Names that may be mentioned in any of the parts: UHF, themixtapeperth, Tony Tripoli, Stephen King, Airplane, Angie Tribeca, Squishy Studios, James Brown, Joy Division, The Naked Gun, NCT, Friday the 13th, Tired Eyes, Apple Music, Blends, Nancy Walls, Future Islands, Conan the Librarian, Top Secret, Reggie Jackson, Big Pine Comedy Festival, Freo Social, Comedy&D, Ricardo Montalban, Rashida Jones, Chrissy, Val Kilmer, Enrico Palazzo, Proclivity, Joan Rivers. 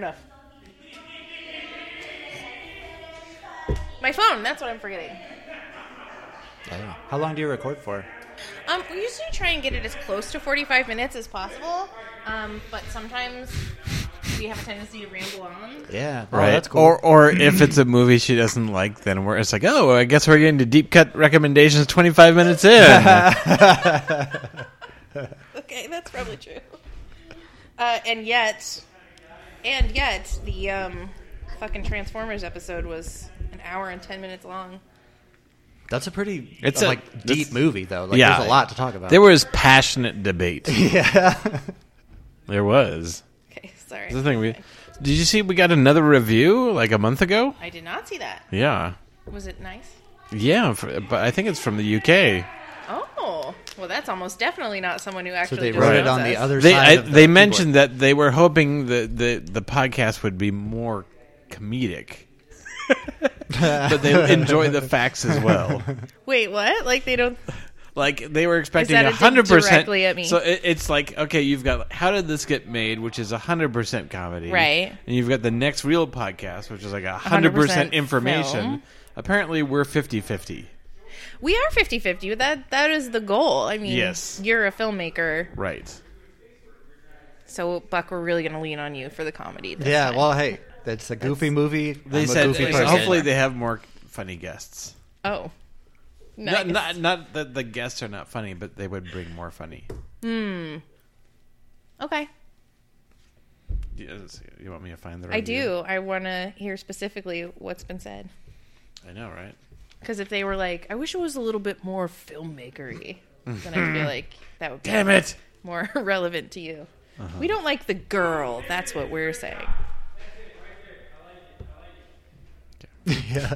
fair enough. My phone, that's what I'm forgetting. Yeah. How long do you record for? We usually try and get it as close to 45 minutes as possible, but sometimes we have a tendency to ramble on. Yeah, right. Oh, that's cool. Or if it's a movie she doesn't like, then it's like, oh, I guess we're getting to deep cut recommendations 25 minutes in. Okay, that's probably true. And yet, the fucking Transformers episode was an hour and 10 minutes long. That's a pretty deep movie, though. Like, yeah, there's a lot to talk about. There was passionate debate. Yeah. There was. Okay, sorry. The thing did you see we got another review like a month ago? I did not see that. Yeah. Was it nice? Yeah, but I think it's from the UK. Oh. Well, that's almost definitely not someone who actually wrote it on the other side of the They keyboard. Mentioned that they were hoping that the podcast would be more comedic. But they enjoy the facts as well. Wait, what? Like they don't... Like they were expecting 100% directly at me. So it's like, okay, you've got How Did This Get Made, which is 100% comedy. Right. And you've got the Next Real podcast, which is like 100% information. Film. Apparently we're 50-50. We are 50-50. That is the goal. I mean, yes. You're a filmmaker. Right. So, Buck, we're really going to lean on you for the comedy. This time. Well, hey. That's a goofy movie. They said hopefully they have more funny guests. Oh, nice. Not that the guests are not funny, but they would bring more funny. Hmm. Okay. You want me to find the review? I do. I want to hear specifically what's been said. I know, right? Because if they were like, I wish it was a little bit more filmmaker-y, then I feel like that would be more relevant to you. Uh-huh. We don't like the girl. That's what we're saying. Yeah,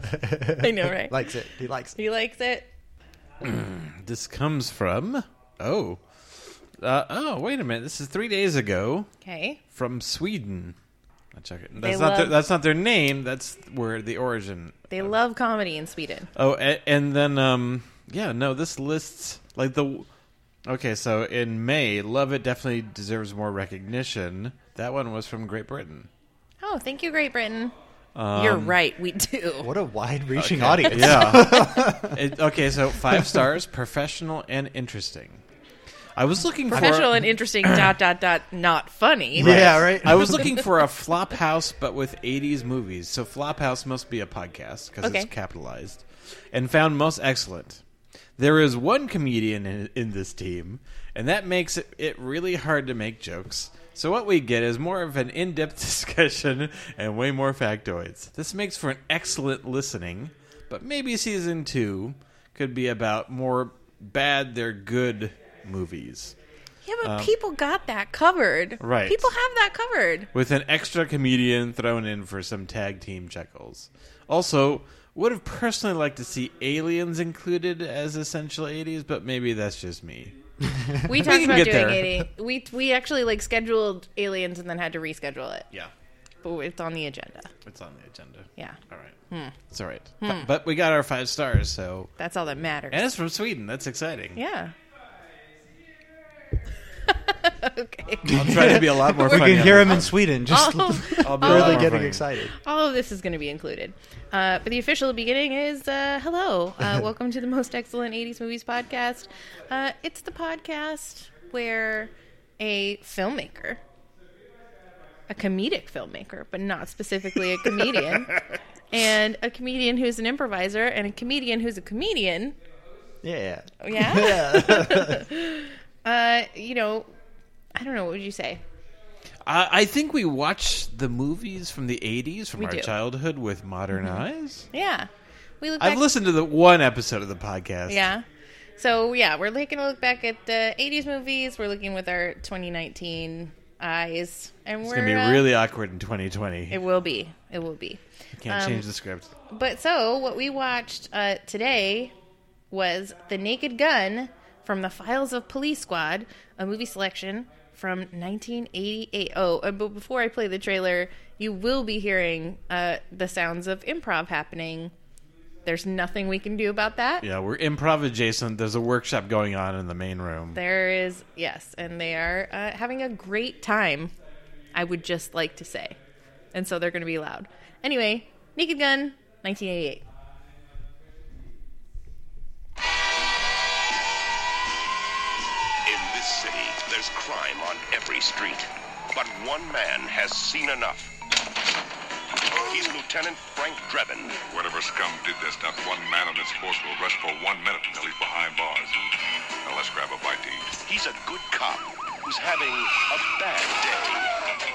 I know, right? Likes it. He likes it. This comes from wait a minute. This is 3 days ago. Okay. From Sweden. I'll check it. That's not their name. That's where the origin. They love comedy in Sweden. Oh, and then this lists like the. Okay, so in May, Love It definitely deserves more recognition. That one was from Great Britain. Oh, thank you, Great Britain. You're right, we do. What a wide-reaching audience. Yeah. So 5 stars, professional and interesting. I was looking professional and interesting, not funny. Right. Yeah, right. I was looking for a Flophouse, but with 80s movies. So Flophouse must be a podcast, because it's capitalized. And found most excellent. There is one comedian in this team, and that makes it really hard to make jokes. So what we get is more of an in-depth discussion and way more factoids. This makes for an excellent listening, but maybe season 2 could be about more bad they're good movies. Yeah, but people got that covered. Right. People have that covered. With an extra comedian thrown in for some tag team chuckles. Also, would have personally liked to see Aliens included as essential 80s, but maybe that's just me. We talked about doing 80. We actually scheduled Aliens and then had to reschedule it. Yeah. But it's on the agenda. Yeah. All right. It's all right. But we got our 5 stars, so... That's all that matters. And it's from Sweden. That's exciting. Yeah. Okay. I'll try to be a lot more funny. We can hear him in Sweden. Just really getting excited. All of this is going to be included. But the official beginning is, hello. Welcome to the Most Excellent 80s Movies Podcast. It's the podcast where a filmmaker, a comedic filmmaker, but not specifically a comedian, and a comedian who's an improviser, and a comedian who's a comedian. Yeah. Yeah? Yeah. I don't know. What would you say? I think we watch the movies from the 80s, from our childhood, with modern eyes. Yeah. I've listened to the one episode of the podcast. Yeah. So, yeah, we're going to look back at the 80s movies. We're looking with our 2019 eyes. And it's going to be really awkward in 2020. It will be. You can't change the script. But so, what we watched today was The Naked Gun... From the Files of Police Squad, a movie selection from 1988. But before I play the trailer, you will be hearing the sounds of improv happening. There's nothing we can do about that. Yeah, we're improv adjacent. There's a workshop going on in the main room. There is, yes, and they are having a great time, I would just like to say. and so they're going to be loud. Anyway, Naked Gun, 1988. In this city, there's crime on every street, but one man has seen enough. He's Lieutenant Frank Drebin. Whatever scum did this, not one man on this force will rest for 1 minute until he's behind bars. Now let's grab a bite to eat. He's a good cop who's having a bad day.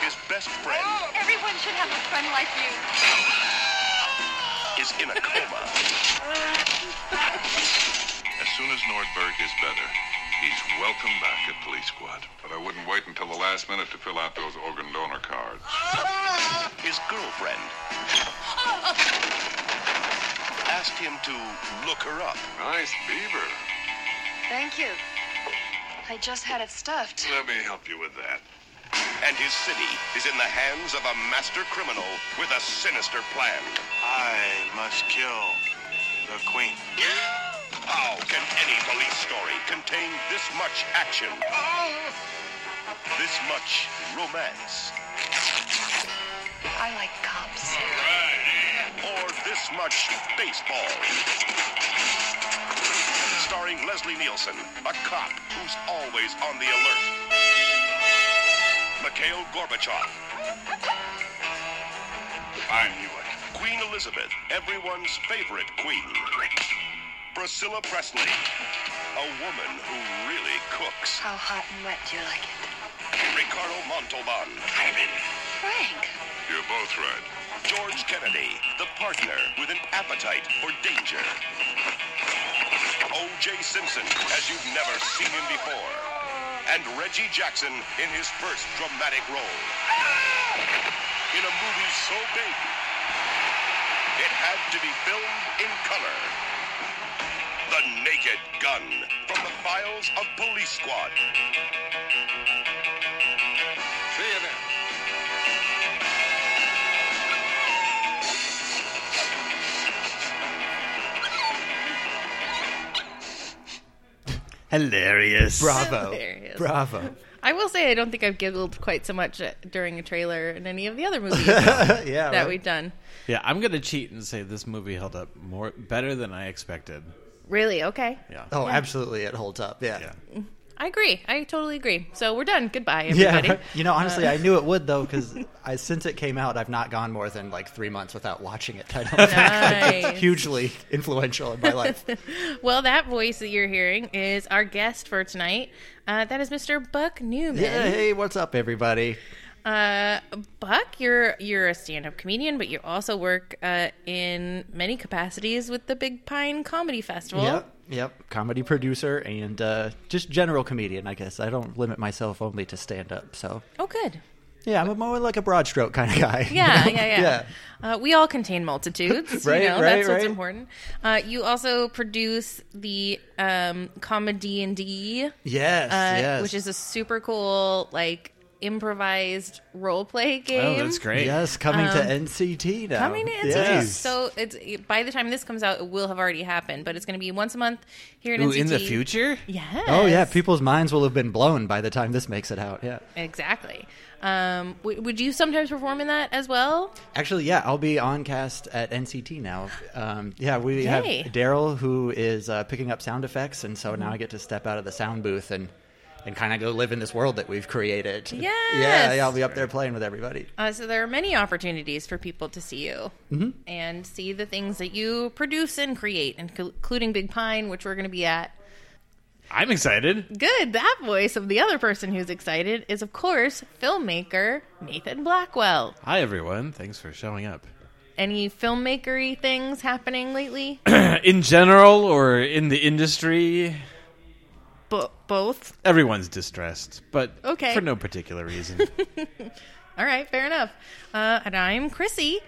His best friend... Oh, everyone should have a friend like you. ...is in a coma. As soon as Nordberg is better, he's welcome back at Police Squad. But I wouldn't wait until the last minute to fill out those organ donor cards. His girlfriend asked him to look her up. Nice beaver. Thank you. I just had it stuffed. Let me help you with that. And his city is in the hands of a master criminal with a sinister plan. I must kill the queen. How can any police story contain this much action? This much romance? I like cops. Or this much baseball? Starring Leslie Nielsen, a cop who's always on the alert. Mikhail Gorbachev. I knew it. Queen Elizabeth, everyone's favorite queen. Priscilla Presley, a woman who really cooks. How hot and wet do you like it? Ricardo Montalban. Kevin. Frank. You're both right. George Kennedy, the partner with an appetite for danger. O.J. Simpson, as you've never seen him before. And Reggie Jackson in his first dramatic role. In a movie so big, it had to be filmed in color. The Naked Gun, from the files of Police Squad. See you then. Hilarious. Bravo. Hilarious. Bravo. I will say I don't think I've giggled quite so much during a trailer in any of the other movies yeah, that we've done. Yeah, I'm going to cheat and say this movie held up better than I expected. Really? Okay. Yeah. Oh, yeah. Absolutely. It holds up. Yeah. I agree. I totally agree. So we're done. Goodbye, everybody. Yeah. You know, honestly, I knew it would, though, because since it came out, I've not gone more than like 3 months without watching it. I don't think it's hugely influential in my life. Well, that voice that you're hearing is our guest for tonight. That is Mr. Buck Newman. Yeah. Hey, what's up, everybody? Buck, you're a stand-up comedian, but you also work in many capacities with the Big Pine Comedy Festival. Yep. Comedy producer and just general comedian, I guess. I don't limit myself only to stand-up, so. Oh, good. Yeah, I'm more like a broad stroke kind of guy. Yeah. We all contain multitudes. Right, that's what's important. You also produce the Comedy&D. Yes. Which is a super cool, like, improvised role play game. Oh, that's great. Yes, coming to NCT now. Coming to NCT. Yes. So it's by the time this comes out, it will have already happened, but it's going to be once a month here in NCT. In the future? Yes. Oh, yeah. People's minds will have been blown by the time this makes it out. Yeah. Exactly. Would you sometimes perform in that as well? Actually, yeah. I'll be on cast at NCT now. We have Daryl, who is picking up sound effects, and so now I get to step out of the sound booth and kind of go live in this world that we've created. Yes. Yeah, I'll be up there playing with everybody. So there are many opportunities for people to see you and see the things that you produce and create, including Big Pine, which we're going to be at. I'm excited. Good. That voice of the other person who's excited is, of course, filmmaker Nathan Blackwell. Hi, everyone. Thanks for showing up. Any filmmaker-y things happening lately? In general or in the industry? Both? Everyone's distressed, but for no particular reason. All right, fair enough. And I'm Chrissy.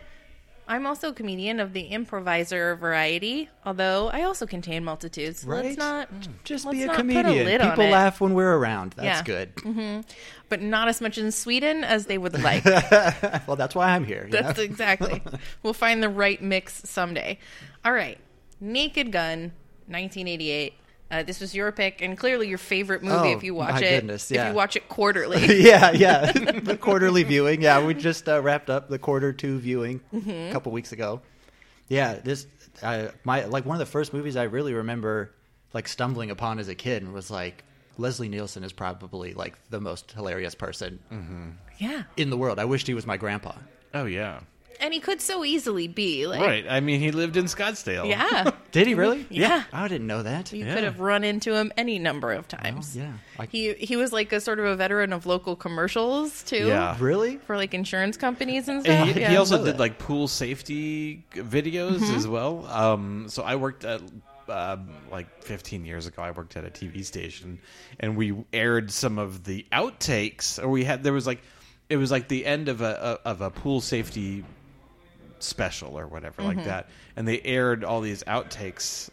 I'm also a comedian of the improviser variety, although I also contain multitudes. Right? Let's be a comedian. People laugh when we're around. That's good. Mm-hmm. But not as much in Sweden as they would like. Well, that's why I'm here. That's exactly. We'll find the right mix someday. All right, Naked Gun, 1988. This was your pick, and clearly your favorite movie. Oh, if you watch it, goodness, yeah. If you watch it quarterly, yeah, the quarterly viewing. Yeah, we just wrapped up the quarter 2 viewing a couple weeks ago. Yeah, this one of the first movies I really remember like stumbling upon as a kid, and was like, Leslie Nielsen is probably like the most hilarious person, in the world. I wished he was my grandpa. Oh yeah. And he could so easily be. Like, right. I mean, he lived in Scottsdale. Yeah. Did he really? Yeah. I didn't know that. You could have run into him any number of times. Well, yeah. He was like a sort of a veteran of local commercials, too. Yeah. Really? For like insurance companies and stuff. And he also did like pool safety videos as well. So I worked at... 15 years ago, I worked at a TV station, and we aired some of the outtakes, or it was like the end of a pool safety special or whatever like that, and they aired all these outtakes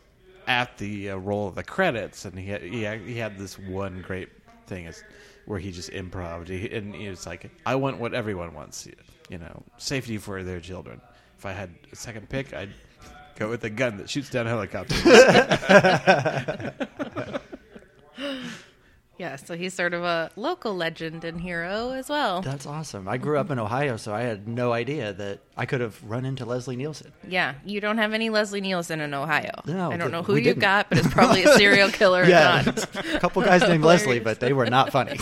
at the roll of the credits, and he had this one great thing where he just improv'd, and he was like, I want what everyone wants, you know, safety for their children. If I had a second pick, I'd go with a gun that shoots down helicopters. Yeah, so he's sort of a local legend and hero as well. That's awesome. I grew up in Ohio, so I had no idea that I could have run into Leslie Nielsen. Yeah, you don't have any Leslie Nielsen in Ohio. No, I don't know who you got, but it's probably a serial killer or not. A couple guys named Leslie, but they were not funny.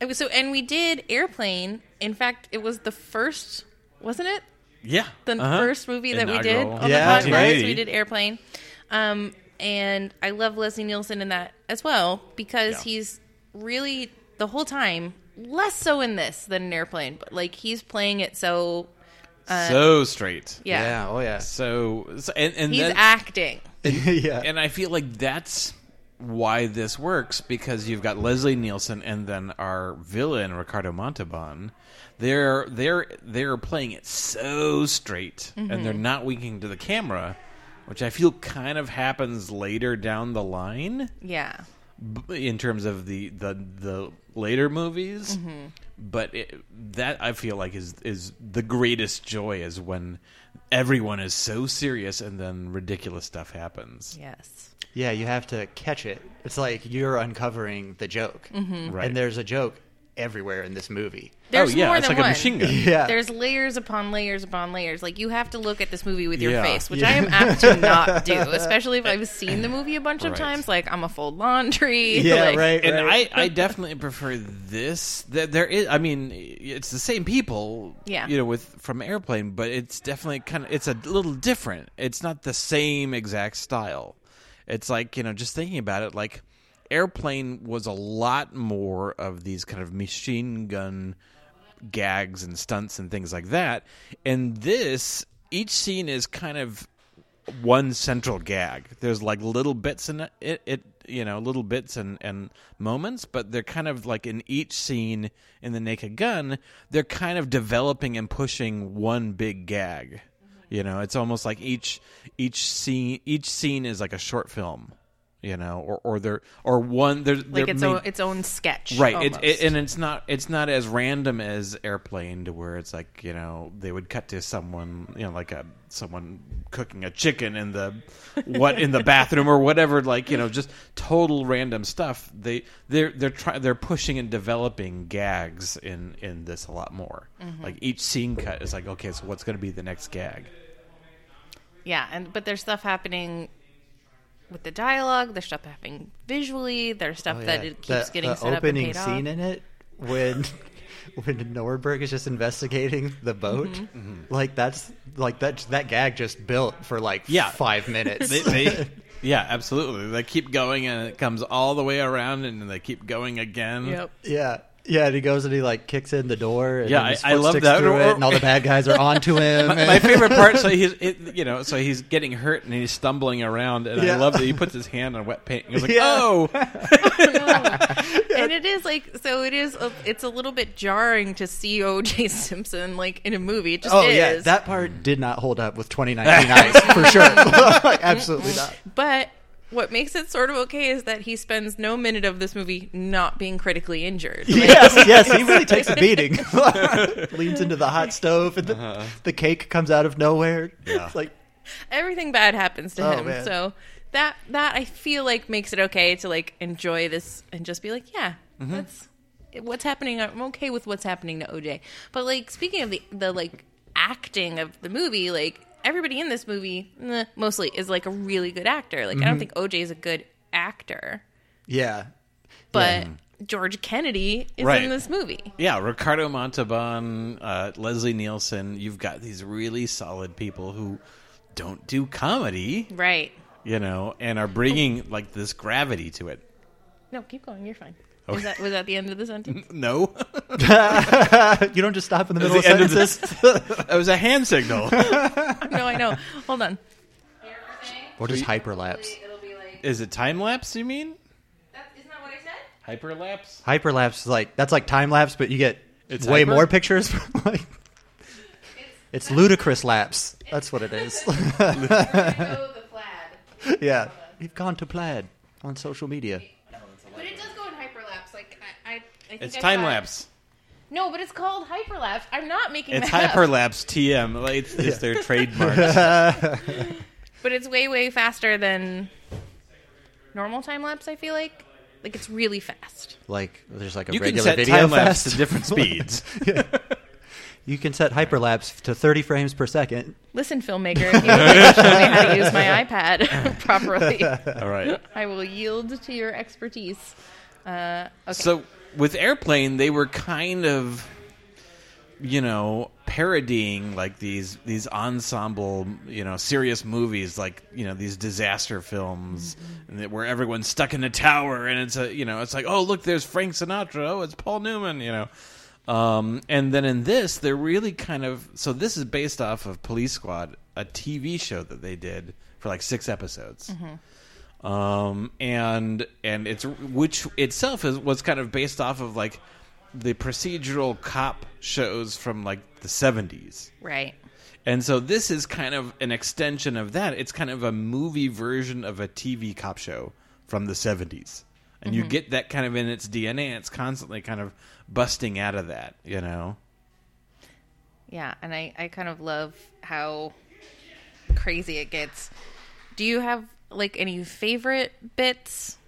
And we did Airplane. In fact, it was the first, wasn't it? Yeah. The first movie that we did on the podcast, we did Airplane. And I love Leslie Nielsen in that as well, because he's really, the whole time, less so in this than in Airplane, but like he's playing it so... so straight. Yeah. Yeah. Oh, yeah. So and he's acting. Yeah. And I feel like that's why this works, because you've got Leslie Nielsen and then our villain, Ricardo Montalban. They're playing it so straight, and they're not winking to the camera, which I feel kind of happens later down the line. Yeah, in terms of the later movies, but that I feel like is the greatest joy, is when everyone is so serious and then ridiculous stuff happens. Yes. Yeah, you have to catch it. It's like you're uncovering the joke, right? And there's a joke everywhere in this movie. There's more it's than like one. A machine gun. Yeah. There's layers upon layers upon layers. Like, you have to look at this movie with your face, which I am apt to not do, especially if I've seen the movie a bunch of times. Like, I'm a fold laundry. Yeah, like, right. And I definitely prefer this. There is, I mean, it's the same people, you know, from Airplane, but it's definitely it's a little different. It's not the same exact style. It's like, you know, just thinking about it, like, Airplane was a lot more of these kind of machine gun gags and stunts and things like that. And this, each scene is kind of one central gag. There's like little bits in it, you know, little bits and moments, but they're kind of like in each scene in The Naked Gun, they're kind of developing and pushing one big gag. You know, it's almost like each scene is like a short film, you know, or one they're like its own sketch, right? It's not as random as Airplane, to where it's like, you know, they would cut to someone, you know, like someone cooking a chicken in the bathroom or whatever, like, you know, just total random stuff. They're pushing and developing gags in this a lot more. Like each scene cut is like, okay, so what's going to be the next gag? Yeah, but there's stuff happening with the dialogue, there's stuff happening visually, there's stuff that it keeps getting set up and paid off. The opening scene in it, when Norberg is just investigating the boat, like that's like that gag just built for like 5 minutes. Yeah, absolutely. They keep going, and it comes all the way around, and they keep going again. Yep. Yeah. Yeah, and he goes and he like kicks in the door. And I love that. It, and all the bad guys are onto him. My favorite part. So he's getting hurt and he's stumbling around, and I love that he puts his hand on wet paint. And he's like, oh, no. And it is like, so it is. It's a little bit jarring to see O.J. Simpson like in a movie. It just is. Yeah, that part did not hold up with 2019 eyes for sure. Like, absolutely not. But what makes it sort of okay is that he spends no minute of this movie not being critically injured. Like, yes, he really takes a beating. Leans into the hot stove, and the cake comes out of nowhere. Yeah. It's like everything bad happens to him. Man. So that I feel like makes it okay to like enjoy this and just be like, yeah, mm-hmm. that's what's happening. I'm okay with what's happening to OJ. But like speaking of the like acting of the movie, like everybody in this movie mostly is like a really good actor. Like mm-hmm. I don't think OJ is a good actor. Yeah. But yeah. George Kennedy is right. in this movie. Yeah, Ricardo Montalban, Leslie Nielsen. You've got these really solid people who don't do comedy. Right. You know, and are bringing like this gravity to it. No, keep going. You're fine. Okay. Was that the end of the sentence? No. You don't just stop in the middle of sentences. That was a hand signal. No, I know. Hold on. What is hyperlapse? Is it time lapse, you mean? Hyperlapse? Hyperlapse is like, that's like time lapse, but you get it's way more pictures. From like, it's ludicrous lapse. That's what it is. The plaid. Yeah. You've gone to plaid on social media. But it does go in hyperlapse. Like, I think it's time lapse. No, but it's called hyperlapse. I'm not making it's that hyperlapse up. TM. Like, it's yeah. their trademark. But it's way, way faster than normal time lapse, I feel like. Like, it's really fast. Like, there's like a you regular video. You can set time lapse to different speeds. Yeah. You can set hyperlapse to 30 frames per second. Listen, filmmaker, if you really show me how to use my iPad properly, all right, I will yield to your expertise. Okay. So, with Airplane, they were kind of, you know, parodying like these ensemble, you know, serious movies, like, you know, these disaster films mm-hmm. where everyone's stuck in a tower and it's a, you know, it's like, oh, look, there's Frank Sinatra. Oh, it's Paul Newman, you know. And then in this, they're really kind of, so this is based off of Police Squad, a TV show that they did for like 6 episodes. Mm-hmm. And it's, which itself was kind of based off of like the procedural cop shows from like the 70s. Right. And so this is kind of an extension of that. It's kind of a movie version of a TV cop show from the 70s. And mm-hmm. you get that kind of in its DNA. It's constantly kind of busting out of that, you know? Yeah. And I kind of love how crazy it gets. Do you have like any favorite bits?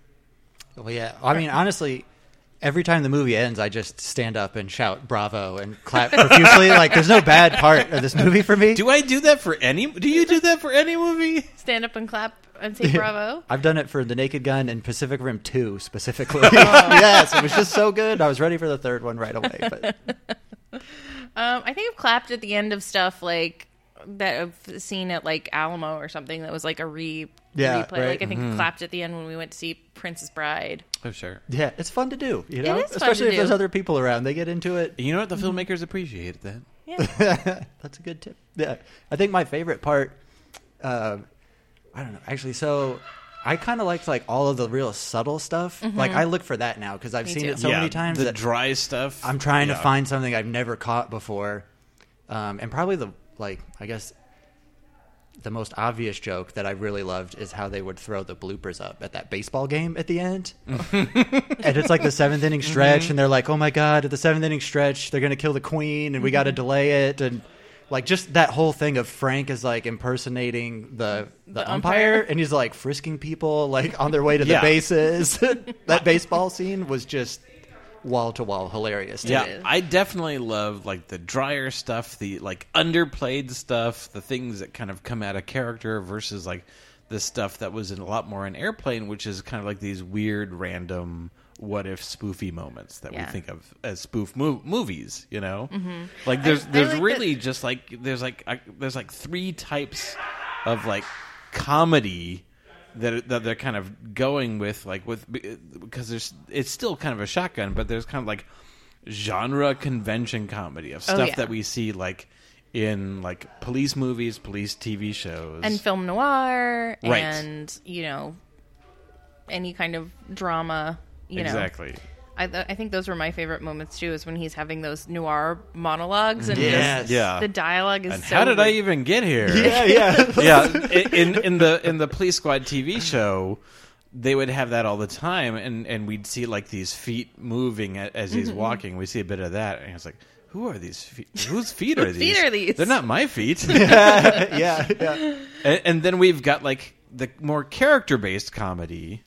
Well, yeah. I mean, honestly, every time the movie ends, I just stand up and shout bravo and clap profusely. Like, there's no bad part of this movie for me. Do I do that for any? Do you do that for any movie? Stand up and clap and say bravo? I've done it for The Naked Gun and Pacific Rim 2 specifically. Oh. Yes, it was just so good. I was ready for the third one right away. But I think I've clapped at the end of stuff like that I've seen at like Alamo or something that was like a replay. Right. Like I think mm-hmm. clapped at the end when we went to see Princess Bride. Oh, sure. Yeah, it's fun to do, you know? It is especially fun to do. There's other people around. They get into it. You know what? The filmmakers appreciate that. Yeah. That's a good tip. Yeah. I think my favorite part, I don't know. Actually, so I kind of liked like all of the real subtle stuff. Mm-hmm. Like I look for that now because I've Me seen too. It so many times. The dry stuff. I'm trying to find something I've never caught before. And probably the, like, I guess the most obvious joke that I really loved is how they would throw the bloopers up at that baseball game at the end. And it's like the 7th inning stretch, mm-hmm. and they're like, oh my God, at the 7th inning stretch, they're going to kill the queen, and mm-hmm. we got to delay it. And like just that whole thing of Frank is like impersonating the umpire, and he's like frisking people like on their way to the bases. That baseball scene was just wall-to-wall hilarious. Yeah, I definitely love like the drier stuff, the like underplayed stuff, the things that kind of come out of character versus like the stuff that was in a lot more in Airplane, which is kind of like these weird random what-if spoofy moments that we think of as spoof movies, you know? Mm-hmm. Like there's like really that. Just like there's like 3 types of like comedy that they're kind of going with, like, with, because it's still kind of a shotgun, but there's kind of like genre convention comedy of stuff that we see like in like police movies, police TV shows, and film noir, right. and you know, any kind of drama. You know, exactly. I think those were my favorite moments too. Is when he's having those noir monologues and the dialogue is. And so how did I even get here? In the Police Squad TV show, they would have that all the time, and we'd see like these feet moving as he's mm-hmm. walking. We see a bit of that, and it's like, who are these feet? Whose feet are these? They're not my feet. And then we've got like the more character-based comedy,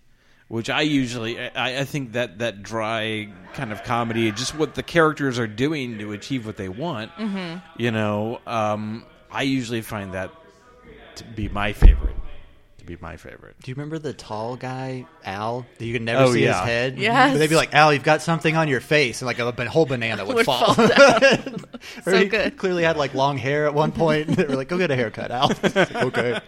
which I usually, I think that dry kind of comedy, just what the characters are doing to achieve what they want, mm-hmm. you know, I usually find that to be my favorite. Do you remember the tall guy, Al, that you could never see his head? Yeah. They'd be like, Al, you've got something on your face. And like a whole banana would fall down. So he good. Clearly had like long hair at one point. They were like, go get a haircut, Al. Like, okay.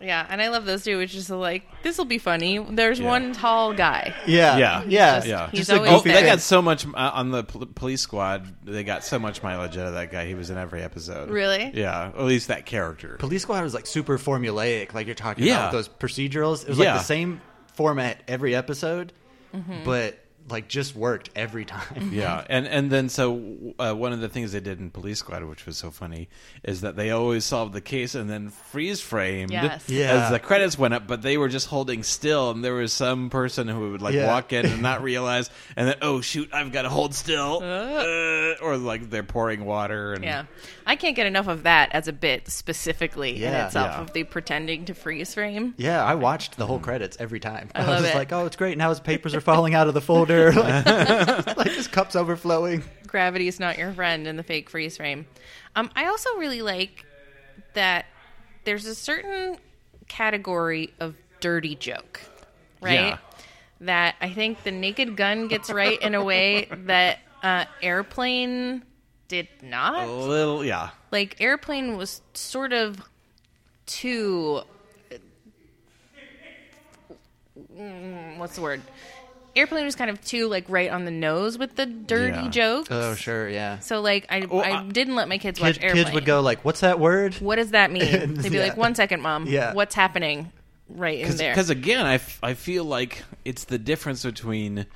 Yeah. And I love those two, which is like, this will be funny. There's one tall guy. Yeah. Yeah. Yeah. He's just like, they got so much on the Police Squad. They got so much mileage out of that guy. He was in every episode. Really? Yeah. At least that character. Police Squad was like super formulaic. Like you're talking about those procedurals. It was like the same format every episode, mm-hmm. but like just worked every time. Yeah. And then so one of the things they did in Police Squad, which was so funny, is that they always solved the case and then freeze framed as the credits went up, but they were just holding still, and there was some person who would like walk in and not realize, and then, oh shoot, I've got to hold still. Or like they're pouring water. And I can't get enough of that as a bit specifically in itself of the pretending to freeze frame. Yeah. I watched the whole credits every time. I was just like, oh, it's great. Now his papers are falling out of the folder. Like his cup's overflowing. Gravity's not your friend in the fake freeze frame. I also really like that there's a certain category of dirty joke, right? Yeah. That I think the Naked Gun gets right in a way that Airplane did not. A little, yeah. Like Airplane was sort of too. What's the word? Airplane was kind of too, like, right on the nose with the dirty jokes. Oh, sure, yeah. So, like, I didn't let my kids watch Airplane. Kids would go, like, what's that word? What does that mean? And they'd be like, 1 second, Mom. Yeah. What's happening right in there? Because, again, I feel like it's the difference between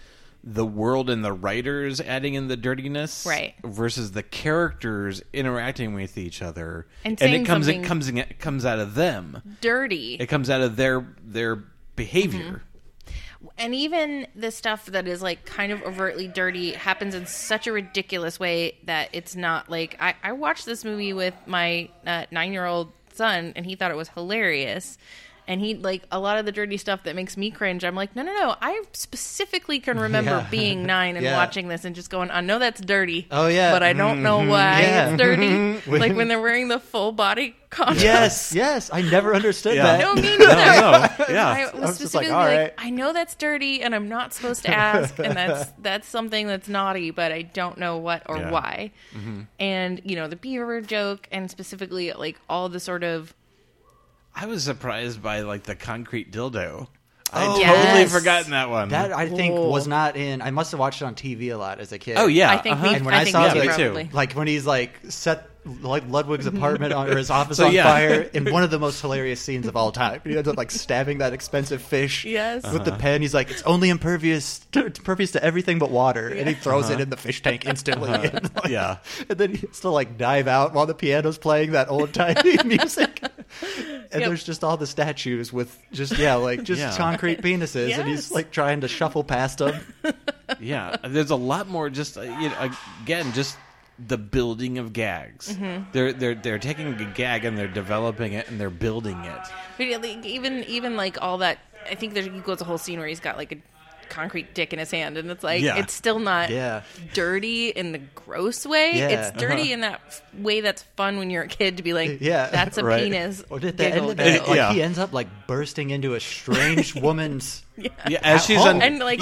the world and the writers adding in the dirtiness versus the characters interacting with each other. And it comes out of them. Dirty. It comes out of their behavior. Mm-hmm. And even the stuff that is, like, kind of overtly dirty happens in such a ridiculous way that it's not, like... I watched this movie with my 9-year-old son, and he thought it was hilarious. And he, like, a lot of the dirty stuff that makes me cringe, I'm like, no. I specifically can remember being 9 and watching this and just going, I know that's dirty. Oh, yeah. But I don't know why it's dirty. Like, when they're wearing the full-body condoms. Yes. I never understood that. No, me neither. No. Yeah. I was just like, all right. I know that's dirty, and I'm not supposed to ask, and that's something that's naughty, but I don't know what or why. Mm-hmm. And, you know, the beaver joke, and specifically, like, all the sort of... I was surprised by, like, the concrete dildo. I'd totally forgotten that one. That, I think, was not in... I must have watched it on TV a lot as a kid. Oh, yeah. I think And when I saw it, too. Like, when he's, like, set... like Ludwig's apartment or his office on fire in one of the most hilarious scenes of all time. He ends up like stabbing that expensive fish with the pen. He's like, it's only impervious to everything but water. And he throws it in the fish tank instantly. And, like, and then he has to like dive out while the piano's playing that old timey music. And there's just all the statues with just concrete penises. Yes. And he's like trying to shuffle past them. Yeah. There's a lot more just, you know, again, just the building of gags. Mm-hmm. They're taking a gag and they're developing it and they're building it. Even like all that. I think there goes a whole scene where he's got like a concrete dick in his hand, and it's like it's still not dirty in the gross way. Yeah. It's dirty in that way that's fun when you're a kid to be like, that's a penis. Or did that he ends up like bursting into a strange woman's. Yeah, as she's on, and like,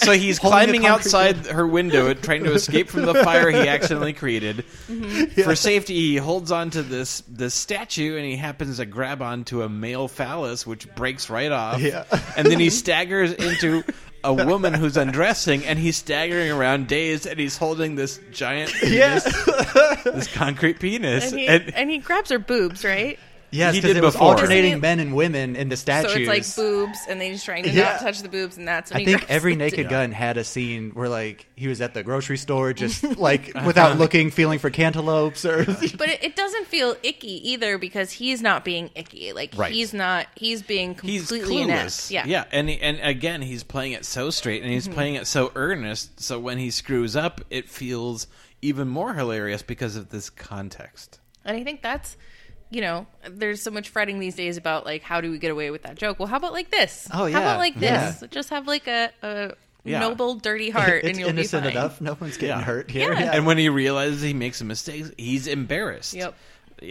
so he's climbing outside her window trying to escape from the fire he accidentally created. Mm-hmm. For safety, he holds onto this statue, and he happens to grab onto a male phallus, which breaks right off. Yeah. And then he staggers into a woman who's undressing, and he's staggering around dazed, and he's holding this giant penis, this concrete penis, and he grabs her boobs, right? Yes, because it was alternating men and women in the statues. So it's like boobs, and they just trying to not touch the boobs, and that's when I think every Naked Gun had a scene where like he was at the grocery store, just like without looking, feeling for cantaloupes, or. But it doesn't feel icky either, because he's not being icky. Like he's not. He's being completely inept. Yeah. And again, he's playing it so straight, and he's playing it so earnest. So when he screws up, it feels even more hilarious because of this context. And I think that's. you know, there's so much fretting these days about, like, how do we get away with that joke? Well, how about like this? Oh, yeah. How about like this? Yeah. Just have like a noble, dirty heart and you'll be fine. It's innocent enough. No one's getting hurt here. Yeah. And when he realizes he makes a mistake, he's embarrassed. Yep.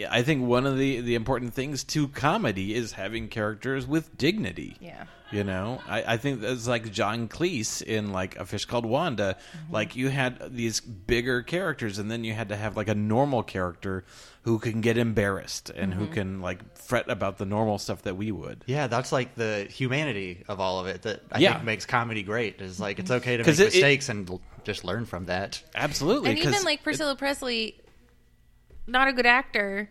I think one of the important things to comedy is having characters with dignity. Yeah. You know, I think that's like John Cleese in like A Fish Called Wanda. Mm-hmm. Like you had these bigger characters and then you had to have like a normal character who can get embarrassed and mm-hmm. who can like fret about the normal stuff that we would. Yeah, that's like the humanity of all of it that I think makes comedy great. Is like it's okay to make mistakes and just learn from that. Absolutely. And even like Priscilla Presley... Not a good actor,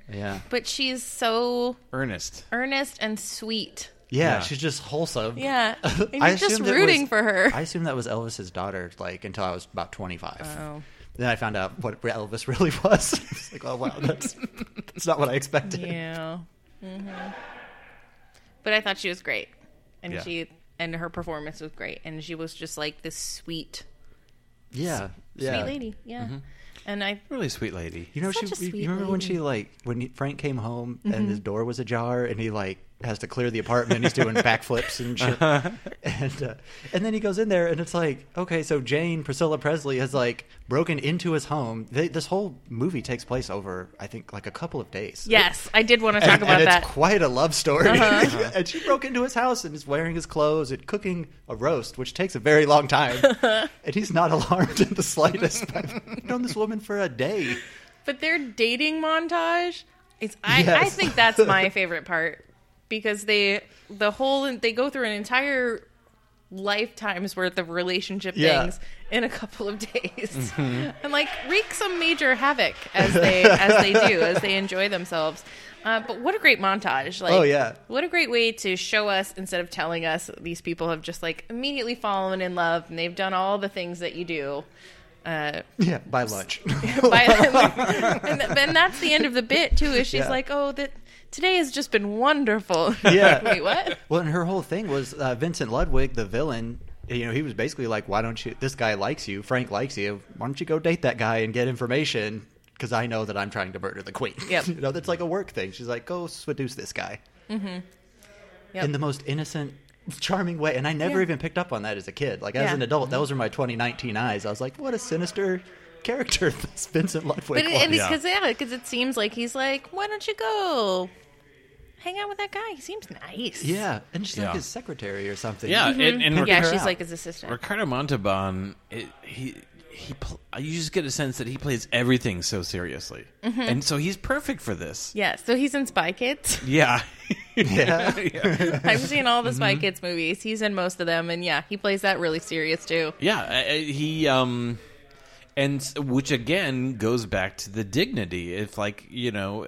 but she's so earnest and sweet. Yeah, she's just wholesome. Yeah, and you're just rooting for her. I assumed that was Elvis's daughter, like until I was about 25. Oh, then I found out what Elvis really was. It's like, oh wow, that's not what I expected. Yeah, mm-hmm. But I thought she was great, and she and her performance was great, and she was just like this sweet, sweet lady, Mm-hmm. And I really sweet lady. You know, you remember when she like when Frank came home and his door was ajar and he like has to clear the apartment. He's doing backflips and shit, and then he goes in there and it's like, okay, so Jane Priscilla Presley has like broken into his home. This whole movie takes place over, I think, like a couple of days. Yes, I did want to talk about that. It's quite a love story. Uh-huh. And she broke into his house and is wearing his clothes and cooking a roast, which takes a very long time. And he's not alarmed in the slightest. I've known this woman for a day. But their dating montage is, I think that's my favorite part. Because they go through an entire lifetime's worth of relationship things in a couple of days, mm-hmm. and like wreak some major havoc as they enjoy themselves. But what a great montage! Like, what a great way to show us instead of telling us these people have just like immediately fallen in love and they've done all the things that you do. By lunch. And that's the end of the bit too. Is she's like, oh that. Today has just been wonderful. Yeah. Wait, what? Well, and her whole thing was Vincent Ludwig, the villain, you know, he was basically like, why don't you, this guy likes you, Frank likes you, why don't you go date that guy and get information? Because I know that I'm trying to murder the queen. Yep. You know, that's like a work thing. She's like, go seduce this guy. Mm-hmm. Yep. In the most innocent, charming way. And I never even picked up on that as a kid. Like, as an adult, those were my 2019 eyes. I was like, what a sinister... character that's Vincent Ludwig. Because it seems like he's like, why don't you go hang out with that guy? He seems nice. Yeah, and she's like his secretary or something. Yeah, mm-hmm. She's like his assistant. Ricardo Montalban, you just get a sense that he plays everything so seriously, mm-hmm. and so he's perfect for this. Yeah, so he's in Spy Kids. Yeah, yeah. I've seen all the Spy Kids movies. He's in most of them, and he plays that really serious too. Yeah, he. And which, again, goes back to the dignity. If, like, you know,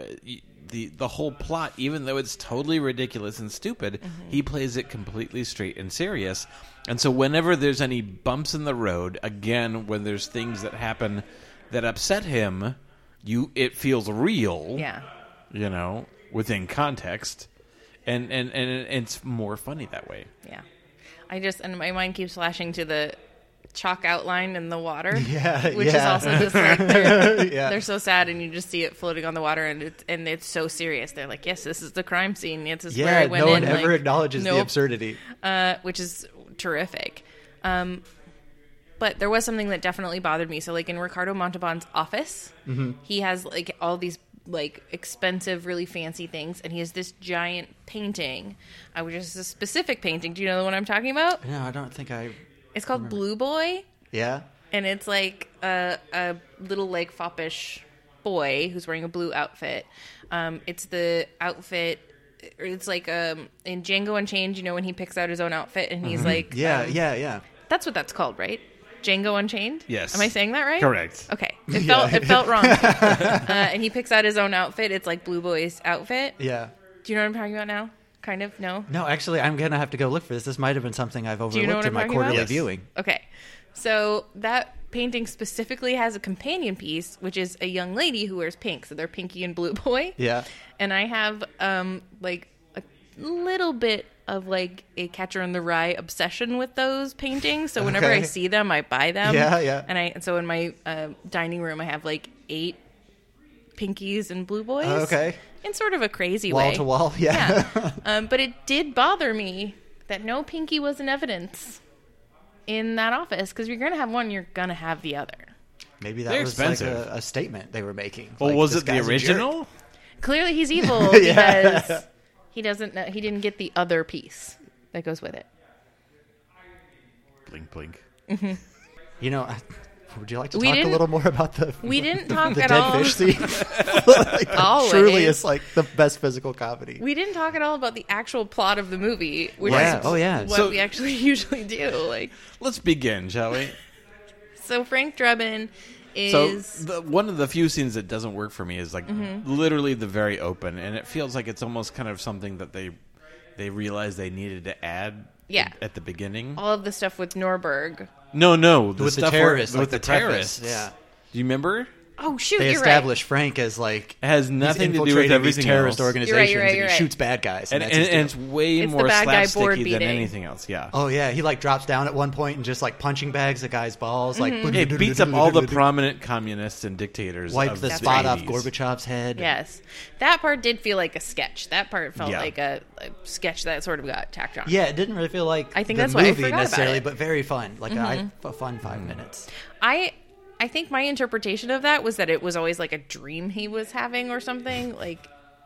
the whole plot, even though it's totally ridiculous and stupid, he plays it completely straight and serious. And so whenever there's any bumps in the road, again, when there's things that happen that upset him, it feels real, you know, within context. And it's more funny that way. Yeah. And my mind keeps flashing to the... chalk outline in the water, which is also just like they're so sad, and you just see it floating on the water, and it's so serious. They're like, yes, this is the crime scene. This is where I went in. No one ever acknowledges the absurdity, which is terrific. But there was something that definitely bothered me. So, like in Ricardo Montalban's office, he has like all these like expensive, really fancy things, and he has this giant painting. Which is a specific painting. Do you know the one I'm talking about? No, I don't think I. It's called Blue Boy. Yeah. And it's like a little like foppish boy who's wearing a blue outfit. It's the outfit. It's like in Django Unchained, you know, when he picks out his own outfit and he's like. Yeah. That's what that's called, right? Django Unchained? Yes. Am I saying that right? Correct. Okay. It felt wrong. And he picks out his own outfit. It's like Blue Boy's outfit. Yeah. Do you know what I'm talking about now? Kind of, no? No, actually, I'm going to have to go look for this. This might have been something I've overlooked in my quarterly viewing. Okay. So that painting specifically has a companion piece, which is a young lady who wears pink. So they're Pinkie and Blue Boy. Yeah. And I have like a little bit of like a Catcher in the Rye obsession with those paintings. So whenever I see them, I buy them. Yeah, yeah. And so in my dining room, I have like 8 Pinkies and Blue Boys. Okay. in sort of a crazy way. Wall to wall, yeah. But it did bother me that no Pinkie was in evidence in that office, because if you're going to have one, you're going to have the other. Maybe that was like a statement they were making. Well, like, was it the original? Clearly he's evil yeah. because he doesn't know, he didn't get the other piece that goes with it. Blink, blink. Mm-hmm. You know, would you like to talk a little more about the we didn't talk the at dead all. Fish scene? Like, truly, it's like the best physical comedy. We didn't talk at all about the actual plot of the movie, which yeah. is oh, yeah. what we actually usually do. Like, let's begin, shall we? So Frank Drebin is... So one of the few scenes that doesn't work for me is like mm-hmm. literally the very open, and it feels like it's almost kind of something that they realized they needed to add yeah. at the beginning. All of the stuff with Norberg. No, the with stuff the terrorists. With like the terrorists. Yeah. Do you remember? Oh, shoot, they established right. Frank as like... It has nothing to do with everything terrorist else. Organizations, you're right. And he shoots bad guys. And it's way more slapsticky than anything else, yeah. Oh, yeah, he like drops down at one point and just like punching bags at guys' balls. Like mm-hmm. It beats up all the prominent communists and dictators. Wipes the spot off Gorbachev's head. Yes. That part did feel like a sketch. That part felt like a sketch that sort of got tacked on. Yeah, it didn't really feel like I think that's why I forgot necessarily, but very fun. Like a fun 5 minutes. I think my interpretation of that was that it was always like a dream he was having or something. Like,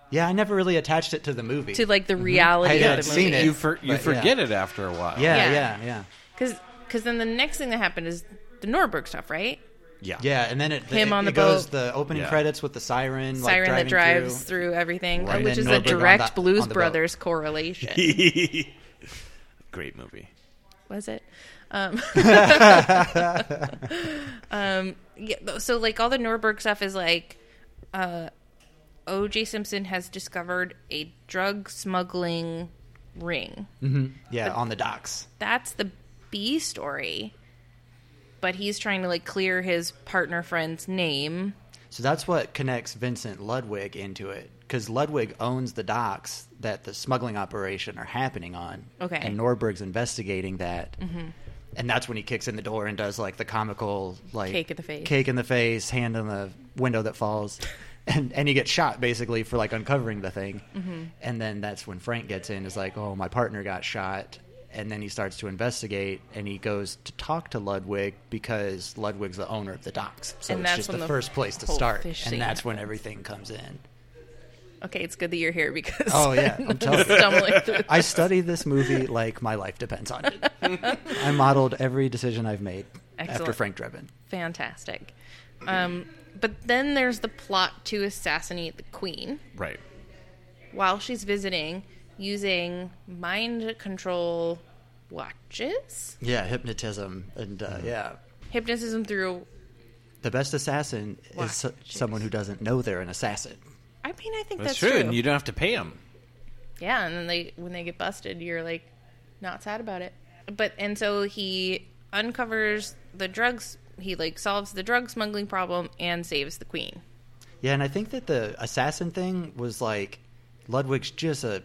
yeah, I never really attached it to the movie. To like the reality mm-hmm. of the movie. Seen it, you forget it after a while. Yeah. Because then the next thing that happened is the Norberg stuff, right? Yeah. Yeah, and then it goes the opening credits with the siren like, that drives through everything, right. Which is Norberg a direct Blues Brothers correlation. Great movie. Was it? Yeah, so like all the Norberg stuff is like O.J. Simpson has discovered a drug smuggling ring. Mm-hmm. Yeah, but on the docks. That's the B story, but he's trying to like clear his partner friend's name. So that's what connects Vincent Ludwig into it, because Ludwig owns the docks that the smuggling operation are happening on. Okay, and Norberg's investigating that. Mm-hmm. And that's when he kicks in the door and does like the comical like cake in the face, hand on the window that falls, and he gets shot basically for like uncovering the thing. Mm-hmm. And then that's when Frank gets in, is like, oh, my partner got shot, and then he starts to investigate, and he goes to talk to Ludwig because Ludwig's the owner of the docks, so it's just the first place to start, and that's when everything comes in. Okay, it's good that you're here because oh yeah, I'm telling you, I study this movie like my life depends on it. I modeled every decision I've made Excellent. After Frank Drebin. Fantastic. But then there's the plot to assassinate the Queen, right? While she's visiting, using mind control watches. Yeah, hypnotism and hypnotism through. The best assassin watches. Is someone who doesn't know they're an assassin. I mean, I think that's true. And you don't have to pay them. Yeah, and then when they get busted, you're like not sad about it. So he uncovers the drugs. He like solves the drug smuggling problem and saves the Queen. Yeah, and I think that the assassin thing was like Ludwig's just a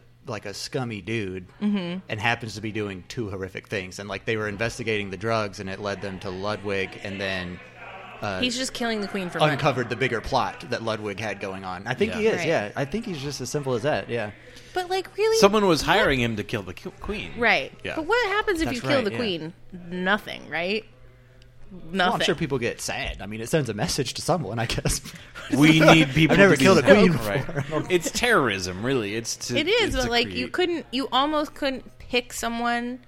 scummy dude mm-hmm. and happens to be doing two horrific things. And like they were investigating the drugs, and it led them to Ludwig, and then. He's just killing the Queen for money. Uncovered the bigger plot that Ludwig had going on. I think he is, right. Yeah. I think he's just as simple as that, yeah. But, like, really... Someone was hiring him to kill the Queen. Right. Yeah. But what happens if you kill the Queen? Nothing, right? Nothing. Well, I'm sure people get sad. I mean, it sends a message to someone, I guess. We need people to kill the Queen before. Right. It's terrorism, really. You almost couldn't pick someone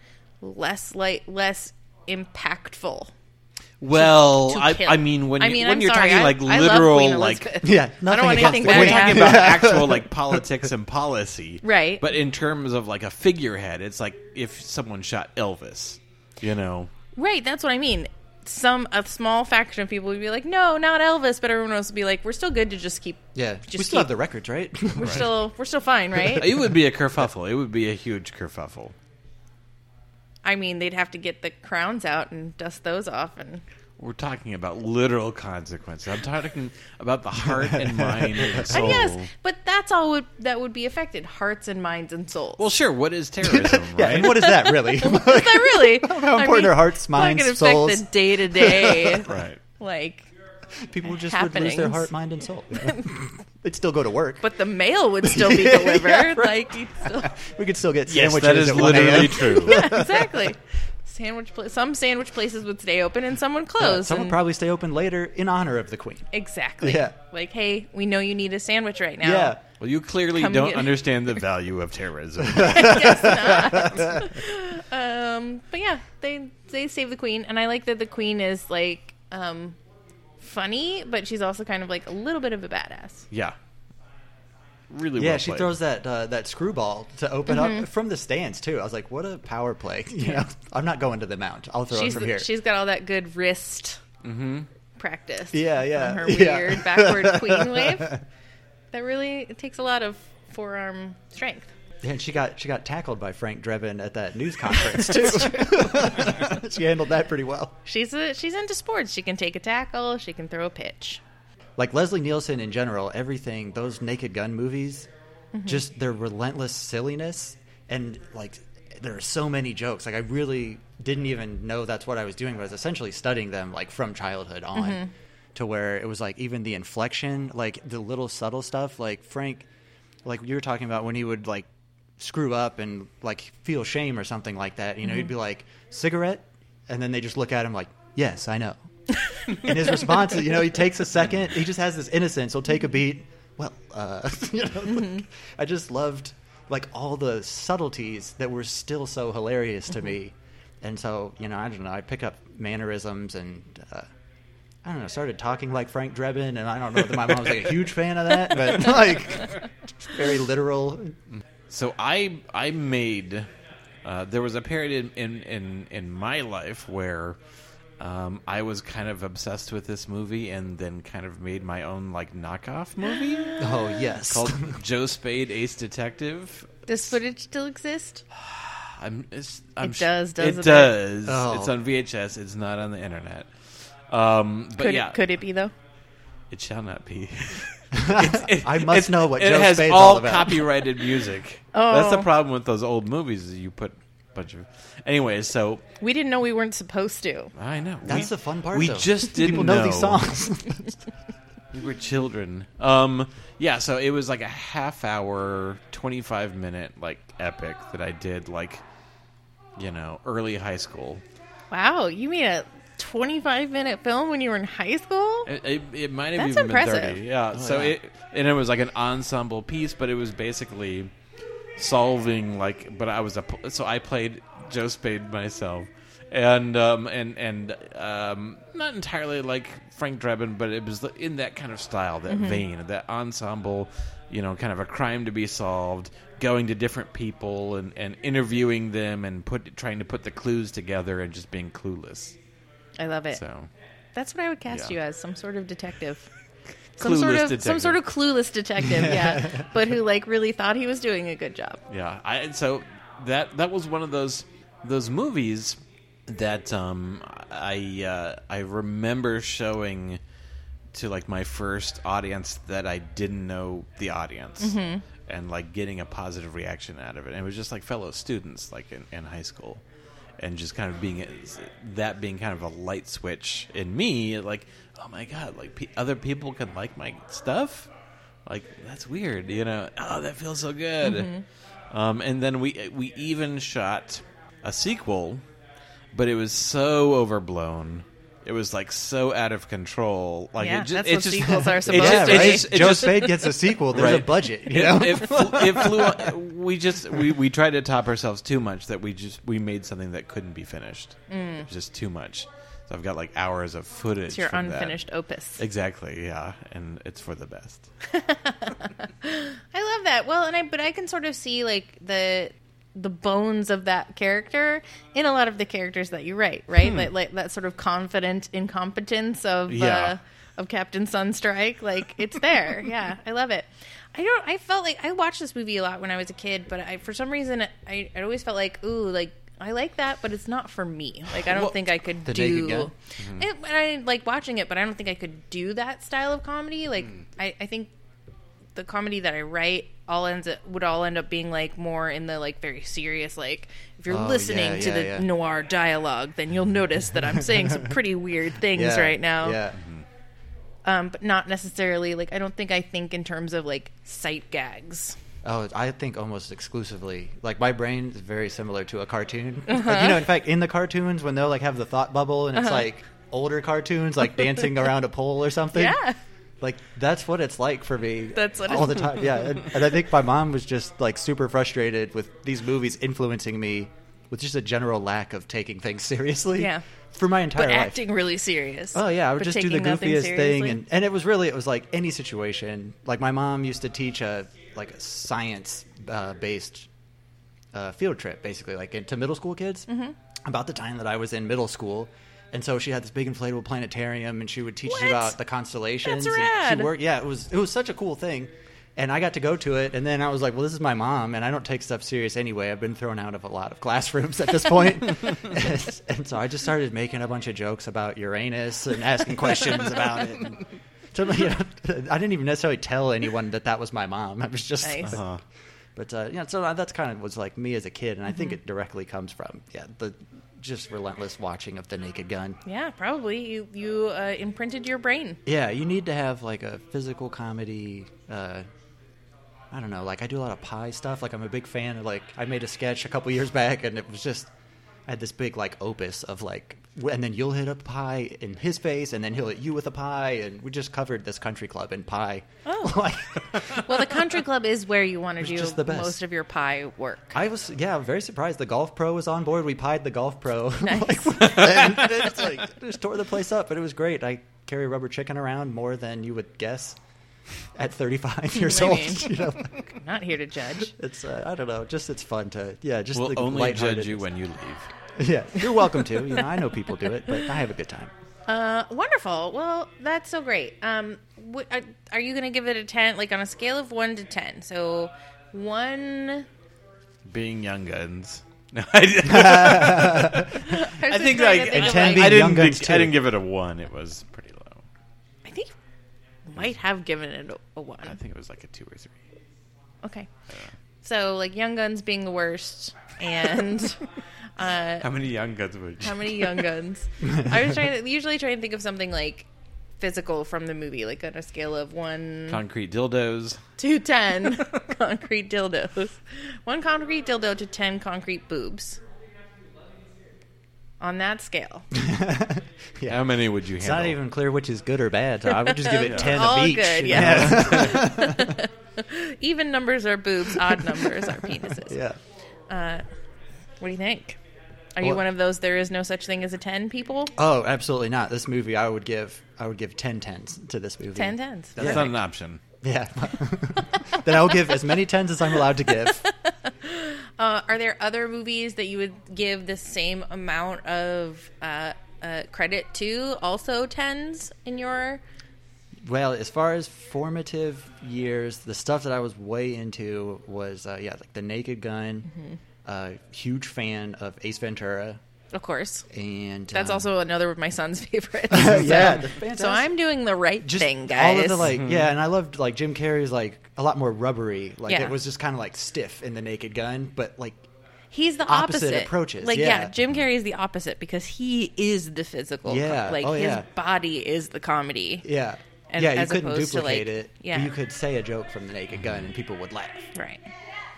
less impactful. Well, I don't want anything bad to happen. We're talking about actual like politics and policy, right? But in terms of like a figurehead, it's like if someone shot Elvis, you know, right? That's what I mean. A small faction of people would be like, no, not Elvis, but everyone else would be like, we're still good to just keep. Yeah, we still have the records, right? We're still fine, right? It would be a kerfuffle. It would be a huge kerfuffle. I mean, they'd have to get the crowns out and dust those off. And we're talking about literal consequences. I'm talking about the heart and mind and soul. Yes, but that's all that would be affected, hearts and minds and souls. Well, sure, what is terrorism, right? And what is that, really? What's that, really? How important are hearts, minds, souls? It's not going to affect the day-to-day, right. People just would lose their heart, mind, and soul. They'd still go to work. But the mail would still be delivered. Yeah, right. Like, you'd still... We could still get sandwiches. Yes, that is literally true. Yeah, exactly. Some sandwich places would stay open and some would close. Yeah, some would probably stay open later in honor of the Queen. Exactly. Yeah. Like, hey, we know you need a sandwich right now. Yeah. Well, you clearly don't understand the value of terrorism. I guess not. But yeah, they save the Queen. And I like that the Queen is, like... funny, but she's also kind of like a little bit of a badass. Yeah, really. Yeah, well she throws that screwball to open up from the stands too. I was like, what a power play! You know, I'm not going to the mount. I'll throw it from here. She's got all that good wrist practice. Yeah, yeah. On her weird backward queen wave. That really it takes a lot of forearm strength. And she got tackled by Frank Drebin at that news conference too. She handled that pretty well. She's into sports. She can take a tackle. She can throw a pitch. Like Leslie Nielsen in general, everything those Naked Gun movies, just their relentless silliness, and like there are so many jokes. Like I really didn't even know that's what I was doing, but I was essentially studying them like from childhood on, to where it was like even the inflection, like the little subtle stuff, like Frank, like you were talking about when he would like. Screw up and like feel shame or something like that, you know, he'd be like cigarette, and then they just look at him like, yes, I know. And his response is, you know, he takes a second, he just has this innocence, he'll take a beat. Well, you know, like, I just loved like all the subtleties that were still so hilarious to me. And so, you know, I don't know, I pick up mannerisms and I don't know, started talking like Frank Drebin, and I don't know that my mom was like a huge fan of that, but like very literal. So I made there was a period in my life where I was kind of obsessed with this movie and then kind of made my own like knockoff movie. Oh yes, called Joe Spade Ace Detective. Does footage still exist? It does. Oh. It's on VHS. It's not on the internet. But could it be though? It shall not be. I must know what Joe Spade's all about. It has all copyrighted music. Oh. That's the problem with those old movies is you put a bunch of... Anyway, so... We didn't know we weren't supposed to. I know. That's the fun part, We just didn't know. People know these songs. We were children. Yeah, so it was like a half hour, 25-minute like epic that I did like, you know, early high school. Wow, you mean a... 25-minute film when you were in high school? It might have even been 30. Yeah. Oh, so yeah. It was like an ensemble piece, but it was basically solving like. But I was I played Joe Spade myself, and not entirely like Frank Drebin, but it was in that kind of style, that vein, that ensemble. You know, kind of a crime to be solved, going to different people and interviewing them and trying to put the clues together and just being clueless. I love it. So, that's what I would cast you as, some sort of detective. Some sort of clueless detective, yeah. But who like really thought he was doing a good job. Yeah. So that was one of those movies that I remember showing to like my first audience that I didn't know the audience and like getting a positive reaction out of it. And it was just like fellow students like in high school. And just kind of being kind of a light switch in me, like, oh my God, like other people can like my stuff? Like, that's weird, you know? Oh, that feels so good. And then we even shot a sequel, but it was so overblown. It was like so out of control. Like that's what sequels are supposed to be. Joe Spade gets a sequel. There's a budget. You know? It flew. On, we tried to top ourselves too much that we made something that couldn't be finished. It was just too much. So I've got like hours of footage. It's your unfinished opus. Exactly. Yeah, and it's for the best. I love that. Well, but I can sort of see like the bones of that character in a lot of the characters that you write, right? Like that sort of confident incompetence of Captain Sunstrike, like it's there. Yeah, I love it. I felt like I watched this movie a lot when I was a kid, but for some reason I always felt like, ooh, like I like that, but it's not for me. Like I don't think I could do. It, and I like watching it, but I don't think I could do that style of comedy. Like I think the comedy that I write. would all end up being like more in the like very serious, like if you're listening to the noir dialogue, then you'll notice that I'm saying some pretty weird things right now. Yeah. but not necessarily, like, I don't think I think in terms of, like, sight gags. Oh, I think almost exclusively. Like, my brain is very similar to a cartoon. Uh-huh. Like, you know, in fact, in the cartoons, when they'll, like, have the thought bubble and it's, uh-huh. like, older cartoons, like, dancing around a pole or something. Yeah. Like, that's what it's like for me all the time. Yeah, and I think my mom was just, like, super frustrated with these movies influencing me with just a general lack of taking things seriously. Yeah. For my entire life. But acting really serious. Oh, yeah. I would just do the goofiest thing. And it was like any situation. Like, my mom used to teach a science-based field trip, basically, like, to middle school kids. Mm-hmm. About the time that I was in middle school. And so she had this big inflatable planetarium, and she would teach us about the constellations. That's rad. She worked, yeah, it was such a cool thing. And I got to go to it, and then I was like, well, this is my mom, and I don't take stuff serious anyway. I've been thrown out of a lot of classrooms at this point. And so I just started making a bunch of jokes about Uranus and asking questions about it. And so, you know, I didn't even necessarily tell anyone that was my mom. I was just nice. Uh-huh. But, you know, so that's kind of was like me as a kid, and I think it directly comes from, yeah, the just relentless watching of The Naked Gun. Yeah, probably. You imprinted your brain. Yeah, you need to have, like, a physical comedy... I don't know, like, I do a lot of pie stuff. Like, I'm a big fan of, like, I made a sketch a couple years back, and it was just, I had this big, like, opus of, like, and then you'll hit a pie in his face, and then he'll hit you with a pie, and we just covered this country club in pie. Oh. Like, well, the country club is where you want to do most of your pie work. I was, yeah, very surprised. The golf pro was on board. We pied the golf pro. Nice. Just tore the place up, but it was great. I carry rubber chicken around more than you would guess. At 35 years old, you know, not here to judge. It's I don't know, just it's fun to just we'll only judge you when you leave. Yeah, you're welcome to. You know, I know people do it, but I have a good time. Wonderful. Well, that's so great. Are you going to give it a 10, like on a scale of 1 to 10? So 1 being Young Guns. No, I think like 10 being Young Guns too. I didn't give it a 1. It was pretty low. Might have given it a 1. I think it was like a 2 or 3. Okay. So, like, Young Guns being the worst, and... how many Young Guns would you... How many Young Guns? I was usually trying to think of something, like, physical from the movie, like on a scale of 1... Concrete dildos. To 10 concrete dildos. 1 concrete dildo to 10 concrete boobs. On that scale. Yeah. How many would you handle? It's not even clear which is good or bad. I would just give it 10 all of each. Good, yeah. Even numbers are boobs. Odd numbers are penises. Yeah. What do you think? Are you one of those there is no such thing as a 10 people? Oh, absolutely not. This movie, I would give 10 tens to this movie. 10 tens. That's not an option. Yeah. Then I'll give as many tens as I'm allowed to give. Are there other movies that you would give the same amount of credit to, also tens in your... Well, as far as formative years, the stuff that I was way into was, like The Naked Gun, huge fan of Ace Ventura. Of course. And that's also another of my son's favorites. So. Yeah. Fantastic. So I'm doing the right thing, guys. All of the, like, yeah, and I loved, like, Jim Carrey's, like, a lot more rubbery. Like, it was just kind of, like, stiff in The Naked Gun, but, like, he's the opposite. Approaches. Like, yeah, Jim Carrey is the opposite because he is the physical. Yeah. Like, his body is the comedy. Yeah. And yeah, you couldn't duplicate it. Yeah. You could say a joke from The Naked Gun and people would laugh. Right.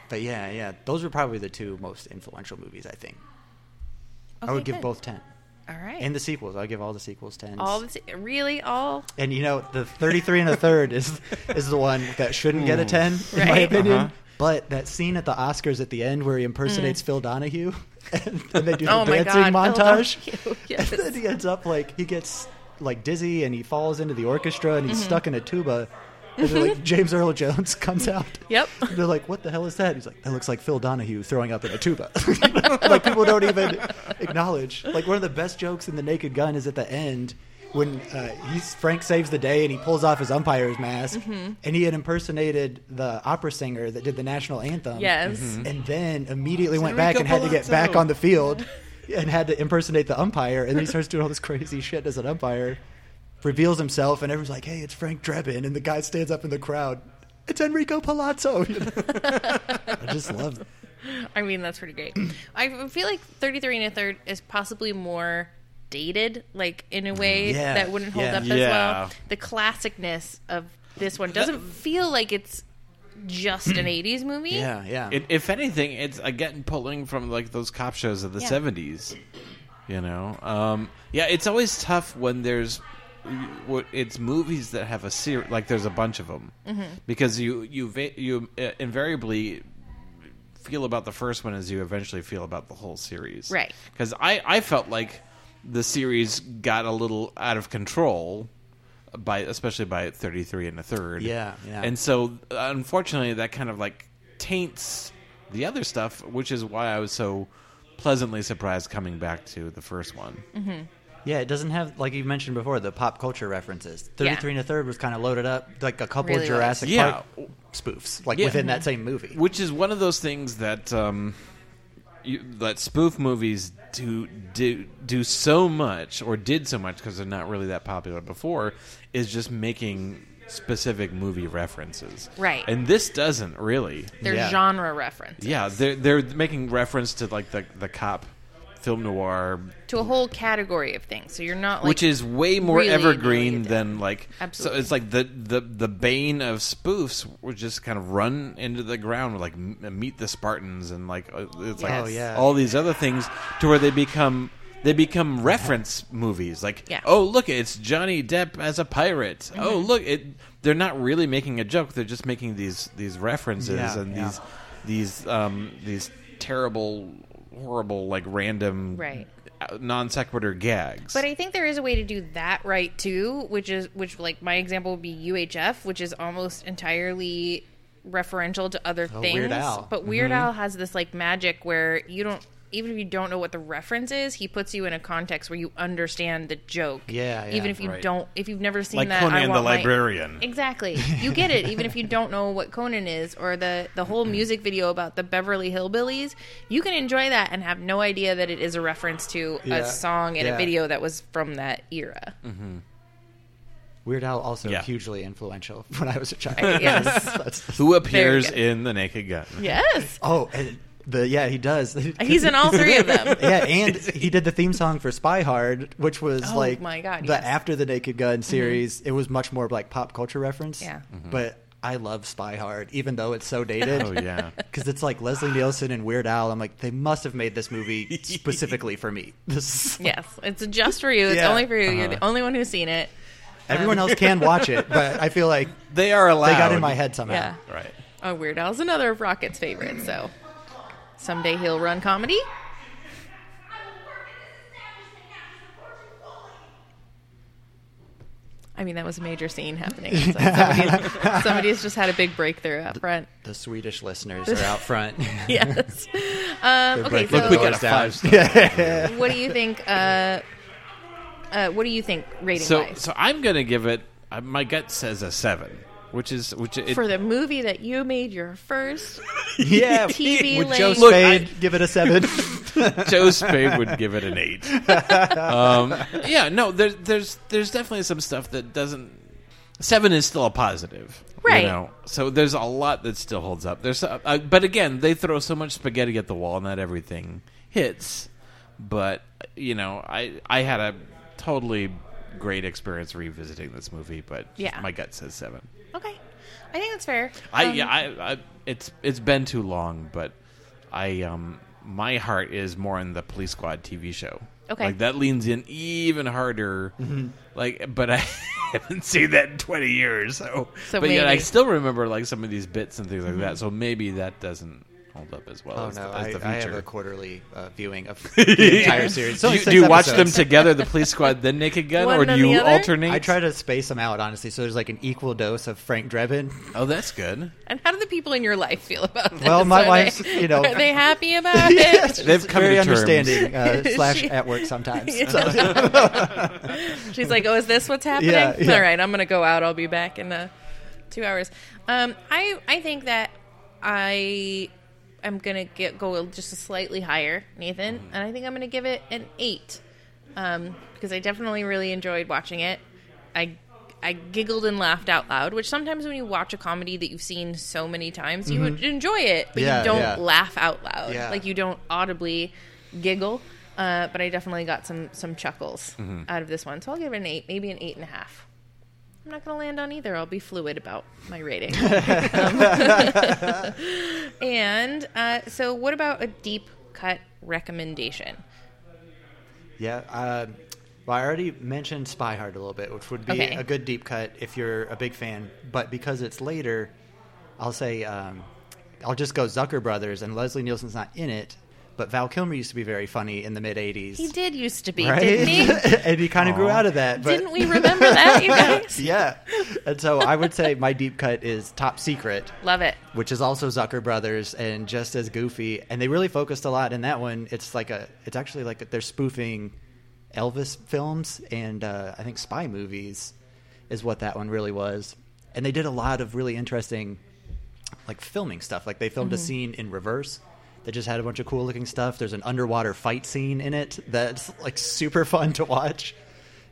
But, yeah, those were probably the two most influential movies, I think. Okay, I would give both 10. All right. And the sequels. I'll give all the sequels 10s. Really? All? And, you know, the 33 and a third is the one that shouldn't get a 10, in my opinion. Uh-huh. But that scene at the Oscars at the end where he impersonates Phil Donahue and they do the dancing montage. Yes. And then he ends up, like, he gets, like, dizzy and he falls into the orchestra and he's stuck in a tuba. And they're like, James Earl Jones comes out. Yep. And they're like, what the hell is that? He's like, that looks like Phil Donahue throwing up in a tuba. Like, people don't even acknowledge. Like, one of the best jokes in The Naked Gun is at the end when Frank saves the day and he pulls off his umpire's mask. Mm-hmm. And he had impersonated the opera singer that did the national anthem. Yes. Mm-hmm. And then immediately went back and had to get back on the field and had to impersonate the umpire. And then he starts doing all this crazy shit as an umpire. Reveals himself, and everyone's like, hey, it's Frank Drebin. And the guy stands up in the crowd. It's Enrico Palazzo. You know? I just love it. I mean, that's pretty great. I feel like 33 and a third is possibly more dated, like, in a way that wouldn't hold up as well. The classicness of this one doesn't feel like it's just an 80s movie. If anything, it's, again, pulling from, like, those cop shows of the 70s, you know? It's always tough when there's... It's movies that have a series, like there's a bunch of them, because you invariably feel about the first one as you eventually feel about the whole series, right? Because I felt like the series got a little out of control especially by 33 1/3, and so unfortunately that kind of like taints the other stuff, which is why I was so pleasantly surprised coming back to the first one. Yeah, it doesn't have, like you mentioned before, the pop culture references. 33 1/3 was kind of loaded up, like a couple of Jurassic Park spoofs, like within that same movie. Which is one of those things that that spoof movies do so much, or did so much, because they're not really that popular before, is just making specific movie references. Right. And this doesn't, really. They're genre references. Yeah, they're making reference to, like, the cop film noir, to a whole category of things, so you're not like, which is way more really evergreen than like Absolutely. So it's like the bane of spoofs were just kind of run into the ground, like Meet the Spartans and like it's like all these other things, to where they become reference movies, like oh look, it's Johnny Depp as a pirate, oh look, they're not really making a joke, they're just making these references and these terrible, horrible, like random non sequitur gags. But I think there is a way to do that right too, which like my example would be UHF, which is almost entirely referential to other things. Weird Al. But Weird Al has this like magic where you don't, even if you don't know what the reference is, he puts you in a context where you understand the joke. Yeah. Even if you don't, if you've never seen like that, Conan the Librarian. Exactly. You get it, even if you don't know what Conan is, or the whole music video about the Beverly Hillbillies, you can enjoy that and have no idea that it is a reference to a song and a video that was from that era. Mm-hmm. Weird Al also hugely influential when I was a child. Yes. Who appears in The Naked Gun. Yes. Oh, and... he does. He's in all three of them. And he did the theme song for Spy Hard, which was after the Naked Gun series. It was much more like pop culture reference. Yeah. Mm-hmm. But I love Spy Hard, even though it's so dated. Because it's like Leslie Nielsen and Weird Al. I'm like, they must have made this movie specifically for me. It's just for you. It's only for you. You're the only one who's seen it. Everyone else can watch it, but I feel like they are allowed. They got in my head somehow. Yeah. Right. Oh, Weird Al's another of Rocket's favorite, so... Someday he'll run comedy. I mean, that was a major scene happening. It's like somebody's just had a big breakthrough out front. The Swedish listeners are out front. Yes. Okay, so we got a 5-star. What do you think? What do you think rating-wise? So I'm going to give it. My gut says a 7. Which is for the movie that you made your first TV would Joe Spade give it a 7? Joe Spade would give it an 8. There's definitely some stuff that doesn't. 7 is still a positive, right? You know? So there's a lot that still holds up. There's but again, they throw so much spaghetti at the wall, not everything hits. But you know, I had a totally great experience revisiting this movie, but my gut says 7. Okay, I think that's fair. It's been too long, but my heart is more in the Police Squad TV show. Okay, like that leans in even harder. Mm-hmm. Like, but I haven't seen that in 20 years. So but yet I still remember like some of these bits and things like that. So maybe that doesn't hold up as well. I have a quarterly viewing of the entire series. So do you watch them together, the Police Squad, then Naked Gun, or do you alternate? I try to space them out, honestly, so there's like an equal dose of Frank Drebin. Oh, that's good. And how do the people in your life feel about this? Well, my wife's, are they happy about it? They've come very to terms. Understanding, / at work sometimes. She's like, oh, is this what's happening? All right, I'm going to go out. I'll be back in 2 hours. I think that I'm going to go just a slightly higher, Nathan, and I think I'm going to give it an 8 because I definitely really enjoyed watching it. I giggled and laughed out loud, which sometimes when you watch a comedy that you've seen so many times, you would enjoy it, but you don't laugh out loud. Like, you don't audibly giggle. But I definitely got some chuckles out of this one. So I'll give it an 8, maybe an 8.5. I'm not going to land on either. I'll be fluid about my rating. And so what about a deep cut recommendation? Yeah. Well, I already mentioned Spy Hard a little bit, which would be a good deep cut if you're a big fan. But because it's later, I'll say I'll just go Zucker Brothers, and Leslie Nielsen's not in it. But Val Kilmer used to be very funny in the mid-'80s. He did used to be, right? Didn't he? And he kind of grew out of that. But didn't we remember that, you guys? Yeah. And so I would say my deep cut is Top Secret. Love it. Which is also Zucker Brothers and just as goofy. And they really focused a lot in that one. It's like a, it's actually like they're spoofing Elvis films and I think spy movies is what that one really was. And they did a lot of really interesting like filming stuff. Like they filmed a scene in reverse. They just had a bunch of cool-looking stuff. There's an underwater fight scene in it that's like super fun to watch,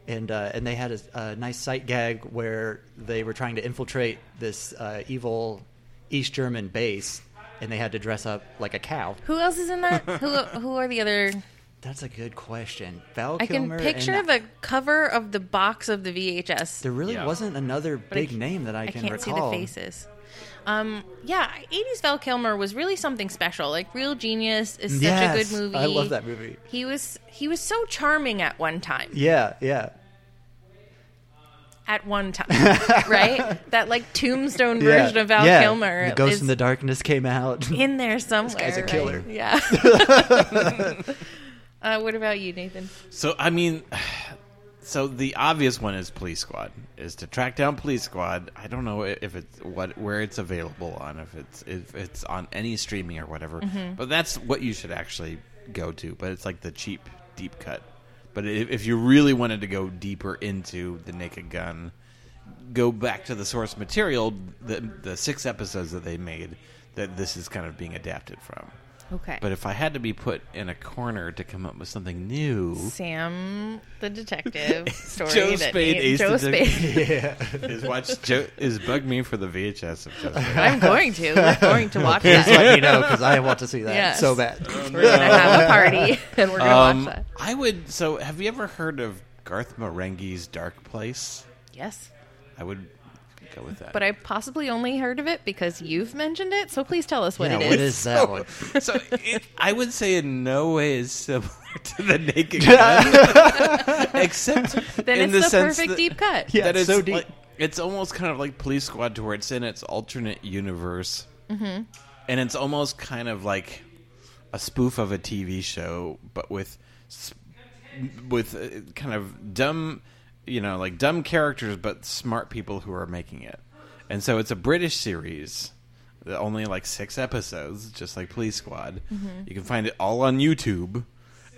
and they had a nice sight gag where they were trying to infiltrate this evil East German base, and they had to dress up like a cow. Who else is in that? Who are the other? That's a good question. Val Kilmer. I can picture the cover of the box of the VHS. There really wasn't another big name that I can recall. I can't see the faces. Yeah, 80s Val Kilmer was really something special. Like Real Genius is such a good movie. I love that movie. He was so charming at one time. Yeah. At one time, right? That like tombstone version of Val Kilmer. The Ghost in the Darkness came out. In there somewhere. This guy's a killer. Right? Yeah. What about you, Nathan? So the obvious one is Police Squad, is to track down Police Squad. I don't know if it's where it's available on, if it's on any streaming or whatever. Mm-hmm. But that's what you should actually go to. But it's like the cheap deep cut. But if you really wanted to go deeper into The Naked Gun, go back to the source material, the 6 episodes that they made that this is kind of being adapted from. Okay. But if I had to be put in a corner to come up with something new, Sam the detective story. Joe Spade, is bug me for the VHS of Joe Spade. I'm going to. We're going to watch that. Just let me know because I want to see that so bad. We're gonna have a party and we're gonna watch that. So have you ever heard of Garth Marenghi's Dark Place? Yes. I would go with that. But I possibly only heard of it because you've mentioned it, so please tell us what it is. What is that one? So I would say in no way is similar to The Naked Gun, except then in the sense perfect that, deep cut. Yeah, that it's so deep. Like, it's almost kind of like Police Squad to where it's in its alternate universe, and it's almost kind of like a spoof of a TV show, but with kind of dumb... You know, like dumb characters, but smart people who are making it. And so it's a British series, only like 6 episodes, just like Police Squad. Mm-hmm. You can find it all on YouTube.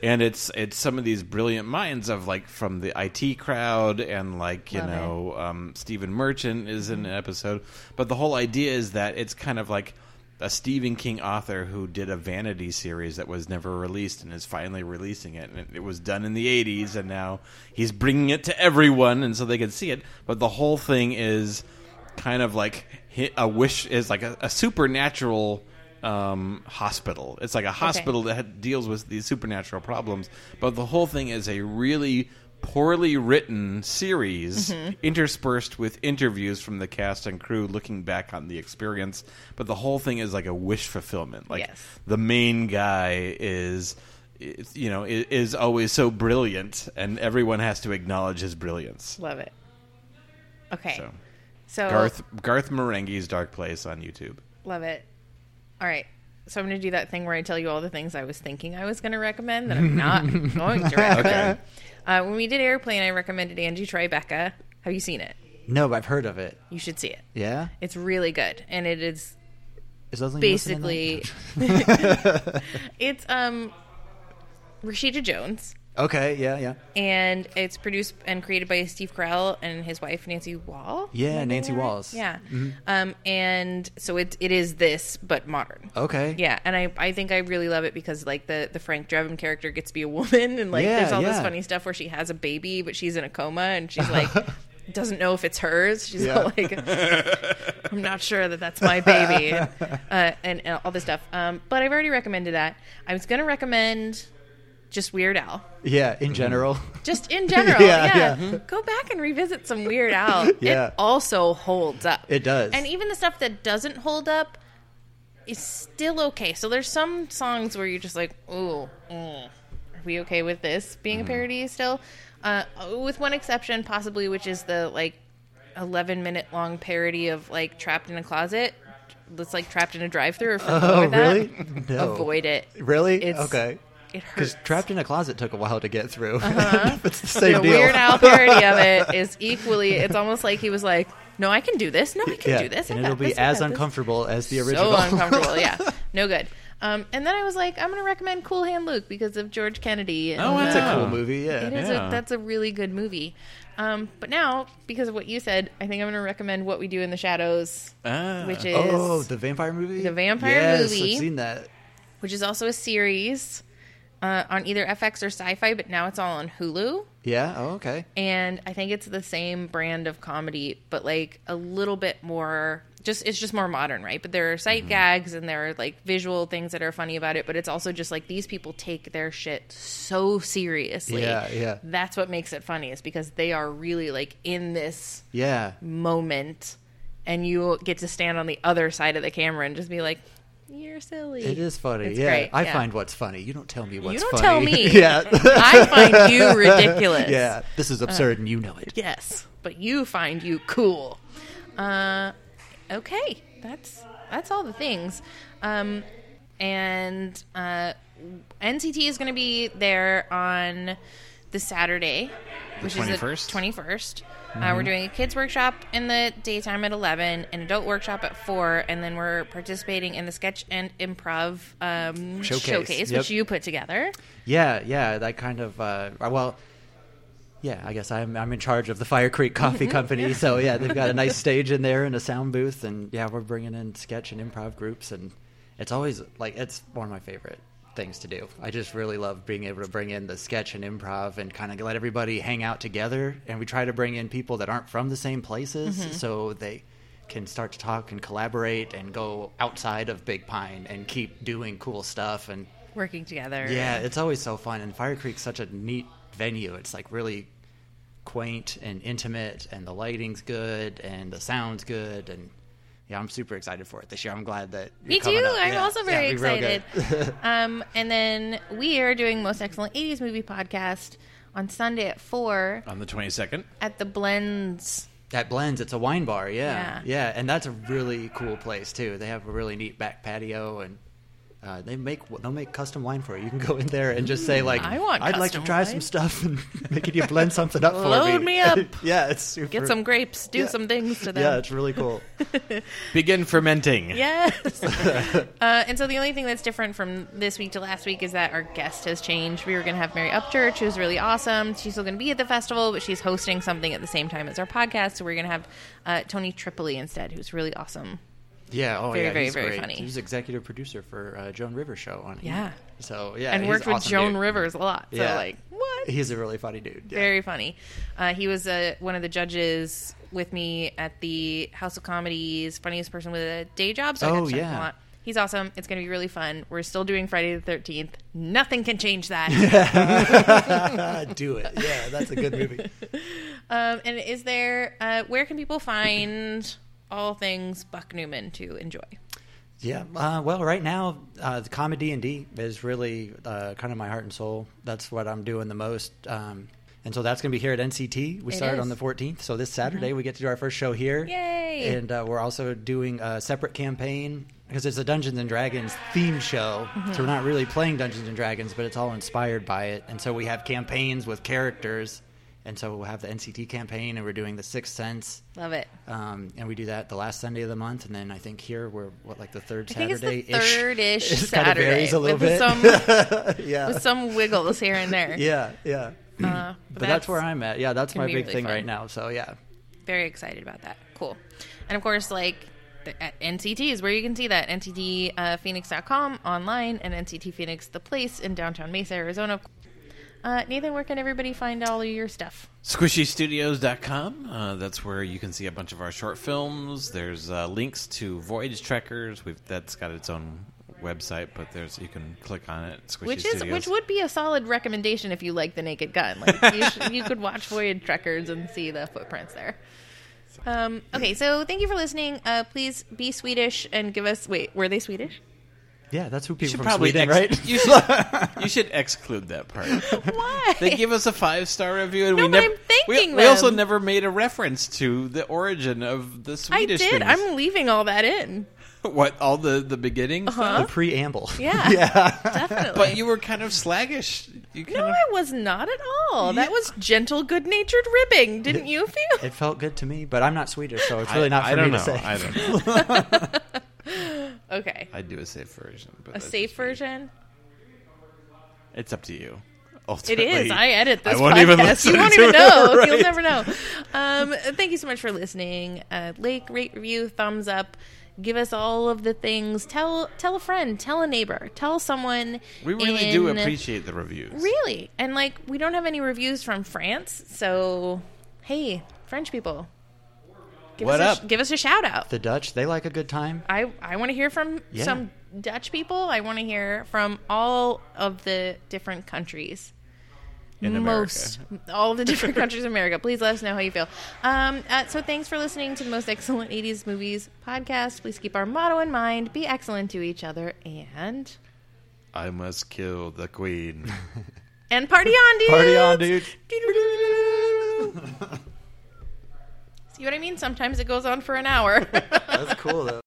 And it's some of these brilliant minds of like from the IT crowd and like, Stephen Merchant is in an episode. But the whole idea is that it's kind of like a Stephen King author who did a vanity series that was never released and is finally releasing it. And it was done in the 80s, and now he's bringing it to everyone, and so they can see it. But the whole thing is kind of like a supernatural hospital. It's like a hospital that deals with these supernatural problems. But the whole thing is a really poorly written series interspersed with interviews from the cast and crew looking back on the experience, but the whole thing is like a wish fulfillment. Like the main guy is always so brilliant, and everyone has to acknowledge his brilliance. Love it. Okay, so Garth Marenghi's Dark Place on YouTube. Love it. All right. So I'm going to do that thing where I tell you all the things I was thinking I was going to recommend that I'm not going to recommend. When we did Airplane, I recommended Angie Tribeca. Have you seen it? No, but I've heard of it. You should see it. Yeah? It's really good. And it is basically... It's Rashida Jones. Okay, yeah. And it's produced and created by Steve Carell and his wife, Nancy Wall. Yeah, Nancy Walls. Yeah. Mm-hmm. And so it is this, but modern. Okay. Yeah, and I think I really love it because, like, the Frank Drebin character gets to be a woman, and, like, there's all this funny stuff where she has a baby, but she's in a coma, and she's, like, doesn't know if it's hers. She's all like, I'm not sure that that's my baby, and all this stuff. But I've already recommended that. I was going to recommend... just Weird Al. Yeah, in general. Just in general, yeah. Go back and revisit some Weird Al. Yeah. It also holds up. It does. And even the stuff that doesn't hold up is still okay. So there's some songs where you're just like, ooh, are we okay with this being a parody still? With one exception, possibly, which is the, like, 11-minute long parody of, like, Trapped in a Closet. That's like Trapped in a Drive-Thru. Oh, really? No. Avoid it. Really? It's, okay. It hurts. Because Trapped in a Closet took a while to get through. Uh-huh. It's the same deal. The Weird Al parody of it is equally, it's almost like he was like, no, I can do this. No, I can do this. And it'll be as uncomfortable as the original. So uncomfortable, yeah. No good. And then I was like, I'm going to recommend Cool Hand Luke because of George Kennedy. And, that's a cool movie, yeah. It is. Yeah. That's a really good movie. But now, because of what you said, I think I'm going to recommend What We Do in the Shadows, which is... Oh, the vampire movie? The vampire movie. Yes, I've seen that. Which is also a series on either FX or Sci-Fi, but now it's all on Hulu. Yeah, oh, okay. And I think it's the same brand of comedy, but like a little bit more... it's just more modern, right? But there are sight gags and there are like visual things that are funny about it, but it's also just like these people take their shit so seriously. Yeah, yeah. That's what makes it funny, is because they are really like in this moment, and you get to stand on the other side of the camera and just be like, you're silly. It is funny. It's great. I find what's funny. You don't tell me what's funny. You don't tell me. I find you ridiculous. Yeah. This is absurd and you know it. Yes. But you find you cool. Okay, that's all the things. NCT is going to be there on the Saturday, which is the 21st. We're doing a kids workshop in the daytime at 11, an adult workshop at 4, and then we're participating in the sketch and improv showcase which you put together. Yeah, that kind of Yeah, I guess I'm in charge of the Fire Creek Coffee Company, so they've got a nice stage in there and a sound booth, and we're bringing in sketch and improv groups, and it's always like it's one of my favorite things to do. I just really love being able to bring in the sketch and improv and kind of let everybody hang out together, and we try to bring in people that aren't from the same places so they can start to talk and collaborate and go outside of Big Pine and keep doing cool stuff and working together. Yeah, it's always so fun, and Fire Creek's such a neat venue. It's like really quaint and intimate, and the lighting's good and the sound's good, and I'm super excited for it this year. I'm glad that you're coming up. Me too. I'm also very excited. And then we are doing Most Excellent 80s Movie Podcast on Sunday at 4 on the 22nd at the Blends. At Blends, it's a wine bar. Yeah, and that's a really cool place too. They have a really neat back patio, and they'll make custom wine for you. You can go in there and just say, like, I'd like to try some stuff, and make you blend something up for me. Load me up. Yeah, it's super. Get some grapes. Do some things to them. Yeah, it's really cool. Begin fermenting. Yes. And so the only thing that's different from this week to last week is that our guest has changed. We were going to have Mary Upchurch, who's really awesome. She's still going to be at the festival, but she's hosting something at the same time as our podcast. So we're going to have Tony Tripoli instead, who's really awesome. Yeah, very, very funny. He was executive producer for Joan Rivers' show on it. Yeah. So, yeah. And worked with Joan Rivers a lot. So, like, what? He's a really funny dude. Yeah. Very funny. He was one of the judges with me at the House of Comedy's Funniest Person with a Day Job. So, I got to check him out. He's awesome. It's going to be really fun. We're still doing Friday the 13th. Nothing can change that. Do it. Yeah, that's a good movie. And is there, where can people find... all things Buck Newman to enjoy? Yeah, well, right now, the Comedy&D is really kind of my heart and soul. That's what I'm doing the most. And so that's going to be here at NCT. We started on the 14th, so this Saturday we get to do our first show here. Yay! And we're also doing a separate campaign, because it's a Dungeons & Dragons themed show, so we're not really playing Dungeons & Dragons, but it's all inspired by it. And so we have campaigns with characters. And so we'll have the NCT campaign, and we're doing the Sixth Sense. Love it. And we do that the last Sunday of the month, and then I think here we're the third Saturday-ish. It's the third-ish Saturday. Kind of varies a little bit. With some wiggles here and there. Yeah. But that's where I'm at. Yeah, that's my big thing right now. So very excited about that. Cool. And of course, like, at NCT is where you can see that. NCTphoenix.com online, and NCT Phoenix, the place in downtown Mesa, Arizona. Nathan, where can everybody find all of your stuff? SquishyStudios.com. That's where you can see a bunch of our short films. There's links to Voyage Trekkers. That's got its own website, but there's you can click on it. Squishy Studios. Which would be a solid recommendation if you like The Naked Gun. Like you could watch Voyage Trekkers and see the footprints there. Okay, so thank you for listening. Please be Swedish and give us. Wait, were they Swedish? Yeah, that's who people from Sweden, right? You should exclude that part. Why? They give us a 5-star review, and we also never made a reference to the origin of the Swedish. I did. Things. I'm leaving all that in. What? All the beginning stuff? The preamble. Yeah. Yeah. Definitely. But you were kind of slaggish. I was not at all. Yeah. That was gentle, good-natured ribbing. Didn't you feel? It felt good to me, but I'm not Swedish, so it's really not for me to say. I don't know. Okay. I'd do a safe version. But a safe version? It's up to you. Ultimately, it is. I edit this podcast. You won't even know. Right. You'll never know. Thank you so much for listening. Like, rate, review, thumbs up. Give us all of the things. Tell a friend. Tell a neighbor. Tell someone. We really do appreciate the reviews. Really. And, we don't have any reviews from France. So, hey, French people. Give us a shout out. The Dutch, they like a good time. I want to hear from some Dutch people. I want to hear from all of the different countries. In most, America. All of the different countries in America. Please let us know how you feel. So thanks for listening to the Most Excellent 80s Movies podcast. Please keep our motto in mind. Be excellent to each other. And I must kill the queen. And party on, dude. Party on, dude. See what I mean? Sometimes it goes on for an hour. That's cool, though.